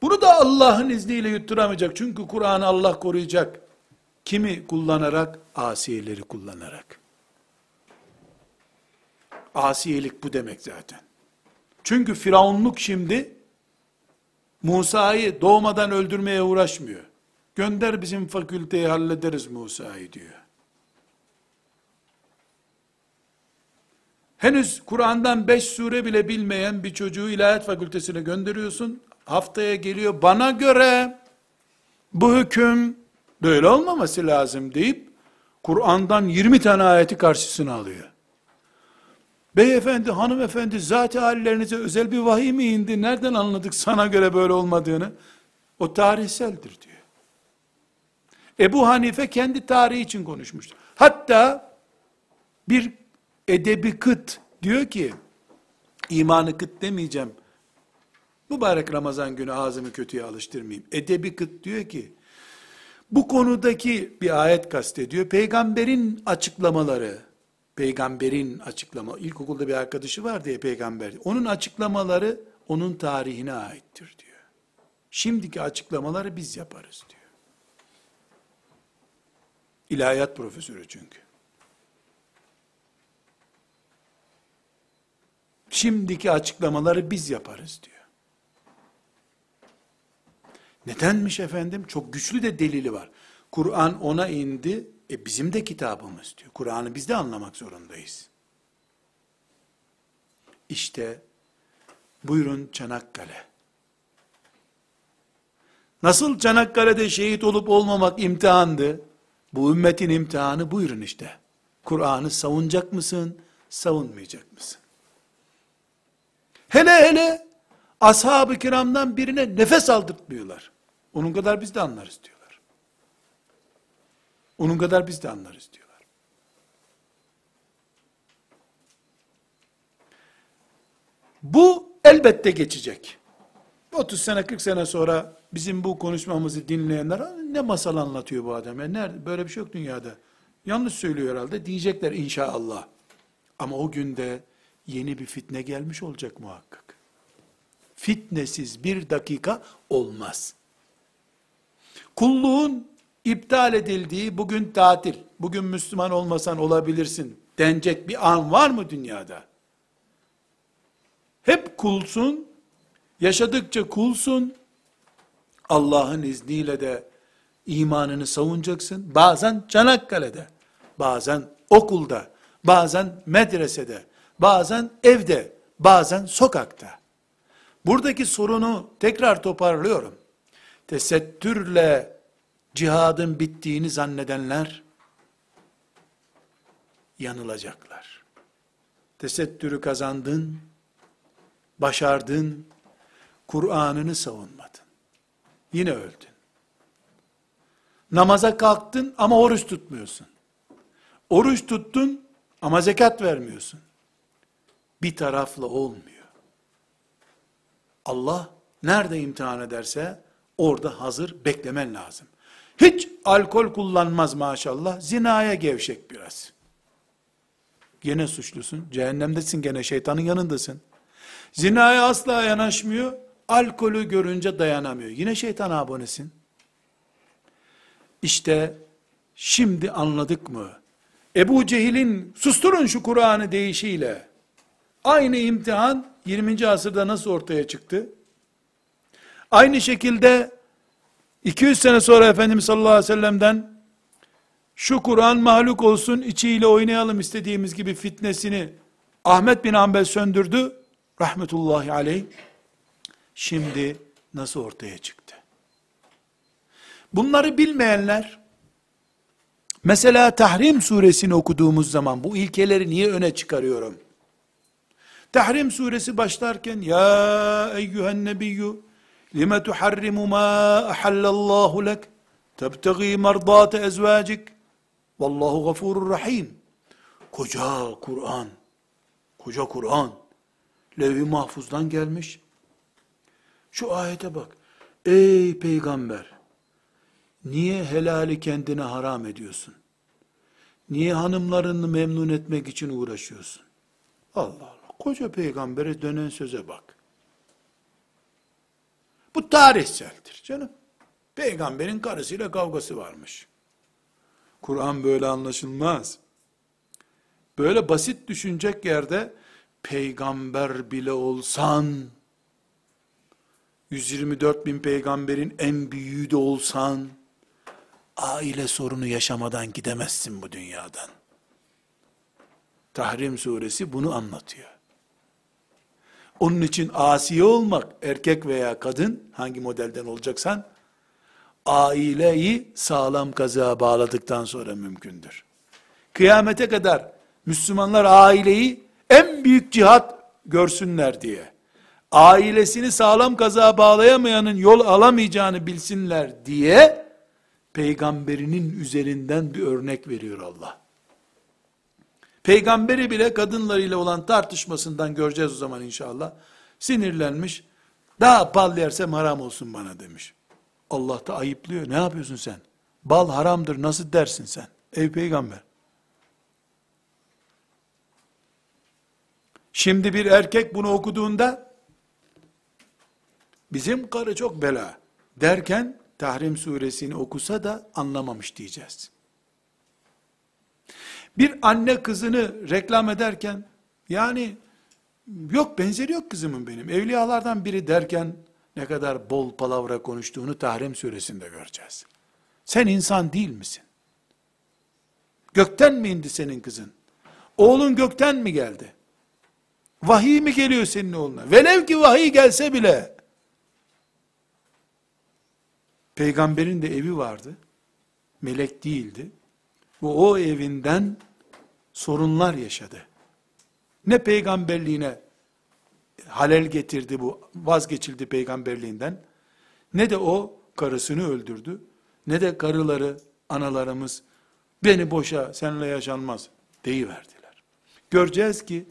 Bunu da Allah'ın izniyle yutturamayacak. Çünkü Kur'an'ı Allah koruyacak. Kimi kullanarak? Asiyeleri kullanarak. Asiyelik bu demek zaten. Çünkü Firavunluk şimdi Musa'yı doğmadan öldürmeye uğraşmıyor. Gönder bizim fakülteyi hallederiz Musa'yı diyor. Henüz Kur'an'dan 5 sure bile bilmeyen bir çocuğu ilahiyat fakültesine gönderiyorsun. Haftaya geliyor bana göre bu hüküm böyle olmaması lazım deyip Kur'an'dan 20 tane ayeti karşısına alıyor. Beyefendi, hanımefendi zat-ı hallerinize özel bir vahiy mi indi? Nereden anladık sana göre böyle olmadığını? O tarihseldir diyor. Ebu Hanife kendi tarihi için konuşmuştur. Hatta bir edebi kıt diyor ki, imanı kıt demeyeceğim. Mübarek Ramazan günü ağzımı kötüye alıştırmayayım. Edebi kıt diyor ki, bu konudaki bir ayet kastediyor. Peygamberin açıklamaları, ilkokulda bir arkadaşı var diye peygamber, onun açıklamaları onun tarihine aittir diyor. Şimdiki açıklamaları biz yaparız diyor. İlahiyat profesörü çünkü. Şimdiki açıklamaları biz yaparız diyor. Nedenmiş efendim? Çok güçlü de delili var. Kur'an ona indi, bizim de kitabımız diyor. Kur'an'ı biz de anlamak zorundayız. İşte buyurun Çanakkale. Nasıl Çanakkale'de şehit olup olmamak imtihandı? Bu ümmetin imtihanı buyurun işte. Kur'an'ı savunacak mısın, savunmayacak mısın? Hele hele ashab-ı kiramdan birine nefes aldırtmıyorlar. Onun kadar biz de anlarız diyorlar. Onun kadar biz de anlarız diyorlar. Bu elbette geçecek. 30 sene 40 sene sonra bizim bu konuşmamızı dinleyenler ne masal anlatıyor bu adam? Nerede? Böyle bir şey yok dünyada. Yanlış söylüyor herhalde diyecekler inşallah. Ama o günde yeni bir fitne gelmiş olacak muhakkak. Fitnesiz bir dakika olmaz. Kulluğun iptal edildiği bugün tatil, bugün Müslüman olmasan olabilirsin denecek bir an var mı dünyada? Hep kulsun, yaşadıkça kulsun, Allah'ın izniyle de imanını savunacaksın. Bazen Çanakkale'de, bazen okulda, bazen medresede, bazen evde, bazen sokakta. Buradaki sorunu tekrar toparlıyorum. Tesettürle cihadın bittiğini zannedenler yanılacaklar. Tesettürü kazandın, başardın, Kur'an'ını savunmadın. Yine öldün. Namaza kalktın ama oruç tutmuyorsun. Oruç tuttun ama zekat vermiyorsun. Bir tarafla olmuyor. Allah nerede imtihan ederse orada hazır beklemen lazım. Hiç alkol kullanmaz maşallah. Zinaya gevşek biraz. Gene suçlusun. Cehennemdesin gene, şeytanın yanındasın. Zinaya asla yanaşmıyor. Alkolü görünce dayanamıyor. Yine şeytana abonesin. İşte şimdi anladık mı? Ebu Cehil'in susturun şu Kur'an'ı deyişiyle aynı imtihan 20. asırda nasıl ortaya çıktı? Aynı şekilde 200 sene sonra Efendimiz sallallahu aleyhi ve sellem'den şu Kur'an mahluk olsun, içiyle oynayalım istediğimiz gibi fitnesini Ahmet bin Hanbel söndürdü. Rahmetullahi aleyh. Şimdi nasıl ortaya çıktı? Bunları bilmeyenler, mesela Tahrim suresini okuduğumuz zaman bu ilkeleri niye öne çıkarıyorum? Tahrim suresi başlarken ya eyyühen nebiyyü lime tuharrimu ma ahallallahu lek tebtegi merdate ezvacik vallahu gafurur rahim. Koca Kur'an levh-i mahfuzdan gelmiş. Şu ayete bak. Ey peygamber, niye helali kendine haram ediyorsun? Niye hanımlarını memnun etmek için uğraşıyorsun? Allah Allah. Koca peygambere dönen söze bak. Bu tarihseldir canım. Peygamberin karısıyla kavgası varmış. Kur'an böyle anlaşılmaz. Böyle basit düşünecek yerde peygamber bile olsan, 124 bin peygamberin en büyüğü de olsan, aile sorunu yaşamadan gidemezsin bu dünyadan. Tahrim suresi bunu anlatıyor. Onun için asiye olmak, erkek veya kadın, hangi modelden olacaksan, aileyi sağlam kazığa bağladıktan sonra mümkündür. Kıyamete kadar Müslümanlar aileyi en büyük cihat görsünler diye, ailesini sağlam kazığa bağlayamayanın yol alamayacağını bilsinler diye, peygamberinin üzerinden bir örnek veriyor Allah. Peygamberi bile kadınlarıyla olan tartışmasından göreceğiz o zaman inşallah. Sinirlenmiş, daha bal yersem haram olsun bana demiş. Allah da ayıplıyor, ne yapıyorsun sen? Bal haramdır, nasıl dersin sen? Ey peygamber! Şimdi bir erkek bunu okuduğunda, bizim karı çok bela derken, Tahrim suresini okusa da anlamamış diyeceğiz. Bir anne kızını reklam ederken, yani yok benzeri yok kızımın benim, evliyalardan biri derken, ne kadar bol palavra konuştuğunu Tahrim suresinde göreceğiz. Sen insan değil misin? Gökten mi indi senin kızın? Oğlun gökten mi geldi? Vahiy mi geliyor senin oğluna? Velev ki vahiy gelse bile, peygamberin de evi vardı, melek değildi. Ve o evinden sorunlar yaşadı. Ne peygamberliğine halel getirdi bu, vazgeçildi peygamberliğinden, ne de o karısını öldürdü, ne de karıları, analarımız, beni boşa, seninle yaşanmaz deyiverdiler. Göreceğiz ki,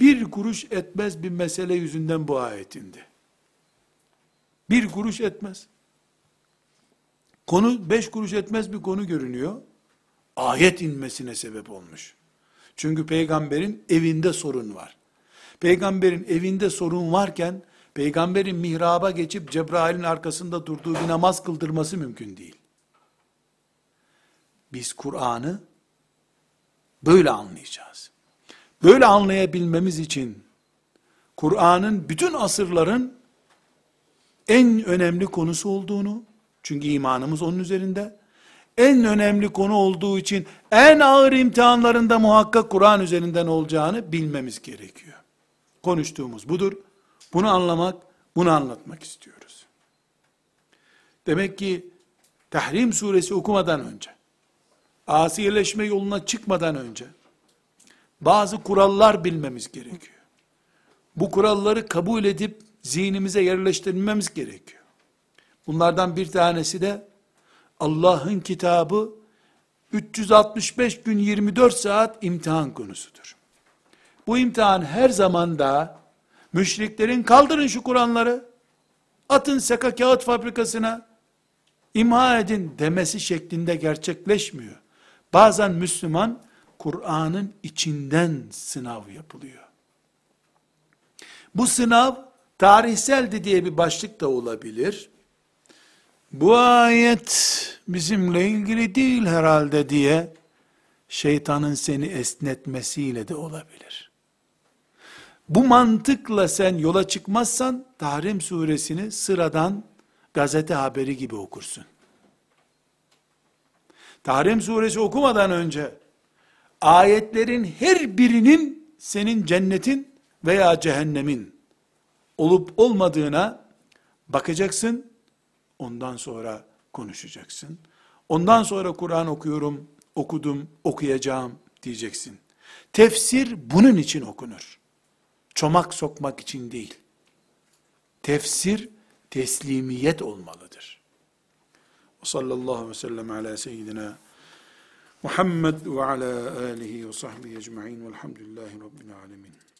bir kuruş etmez bir mesele yüzünden bu ayet indi. Bir kuruş etmez. Konu 5 kuruş etmez bir konu görünüyor. Ayet inmesine sebep olmuş. Çünkü peygamberin evinde sorun var. Peygamberin evinde sorun varken, peygamberin mihraba geçip Cebrail'in arkasında durduğu bir namaz kıldırması mümkün değil. Biz Kur'an'ı böyle anlayacağız. Böyle anlayabilmemiz için, Kur'an'ın bütün asırların en önemli konusu olduğunu, çünkü imanımız onun üzerinde, en önemli konu olduğu için, en ağır imtihanlarında muhakkak Kur'an üzerinden olacağını bilmemiz gerekiyor. Konuştuğumuz budur. Bunu anlamak, bunu anlatmak istiyoruz. Demek ki, Tahrim suresi okumadan önce, asiyeleşme yoluna çıkmadan önce, bazı kurallar bilmemiz gerekiyor. Bu kuralları kabul edip, zihnimize yerleştirmemiz gerekiyor. Bunlardan bir tanesi de, Allah'ın kitabı 365 gün 24 saat imtihan konusudur. Bu imtihan her zaman da müşriklerin kaldırın şu Kur'anları, atın seka kağıt fabrikasına, imha edin demesi şeklinde gerçekleşmiyor. Bazen Müslüman, Kur'an'ın içinden sınav yapılıyor. Bu sınav, tarihseldi diye bir başlık da olabilir. Bu ayet bizimle ilgili değil herhalde diye şeytanın seni esnetmesiyle de olabilir. Bu mantıkla sen yola çıkmazsan Tahrim suresini sıradan gazete haberi gibi okursun. Tahrim suresi okumadan önce ayetlerin her birinin senin cennetin veya cehennemin olup olmadığına bakacaksın. Ondan sonra konuşacaksın. Ondan sonra Kur'an okuyorum, okudum, okuyacağım diyeceksin. Tefsir bunun için okunur. çomak sokmak için değil. Tefsir, teslimiyet olmalıdır. Sallallahu aleyhi ve sellem ala seyyidina Muhammed ve ala alihi ve sahbihi ecma'in velhamdülillahi rabbil alemin.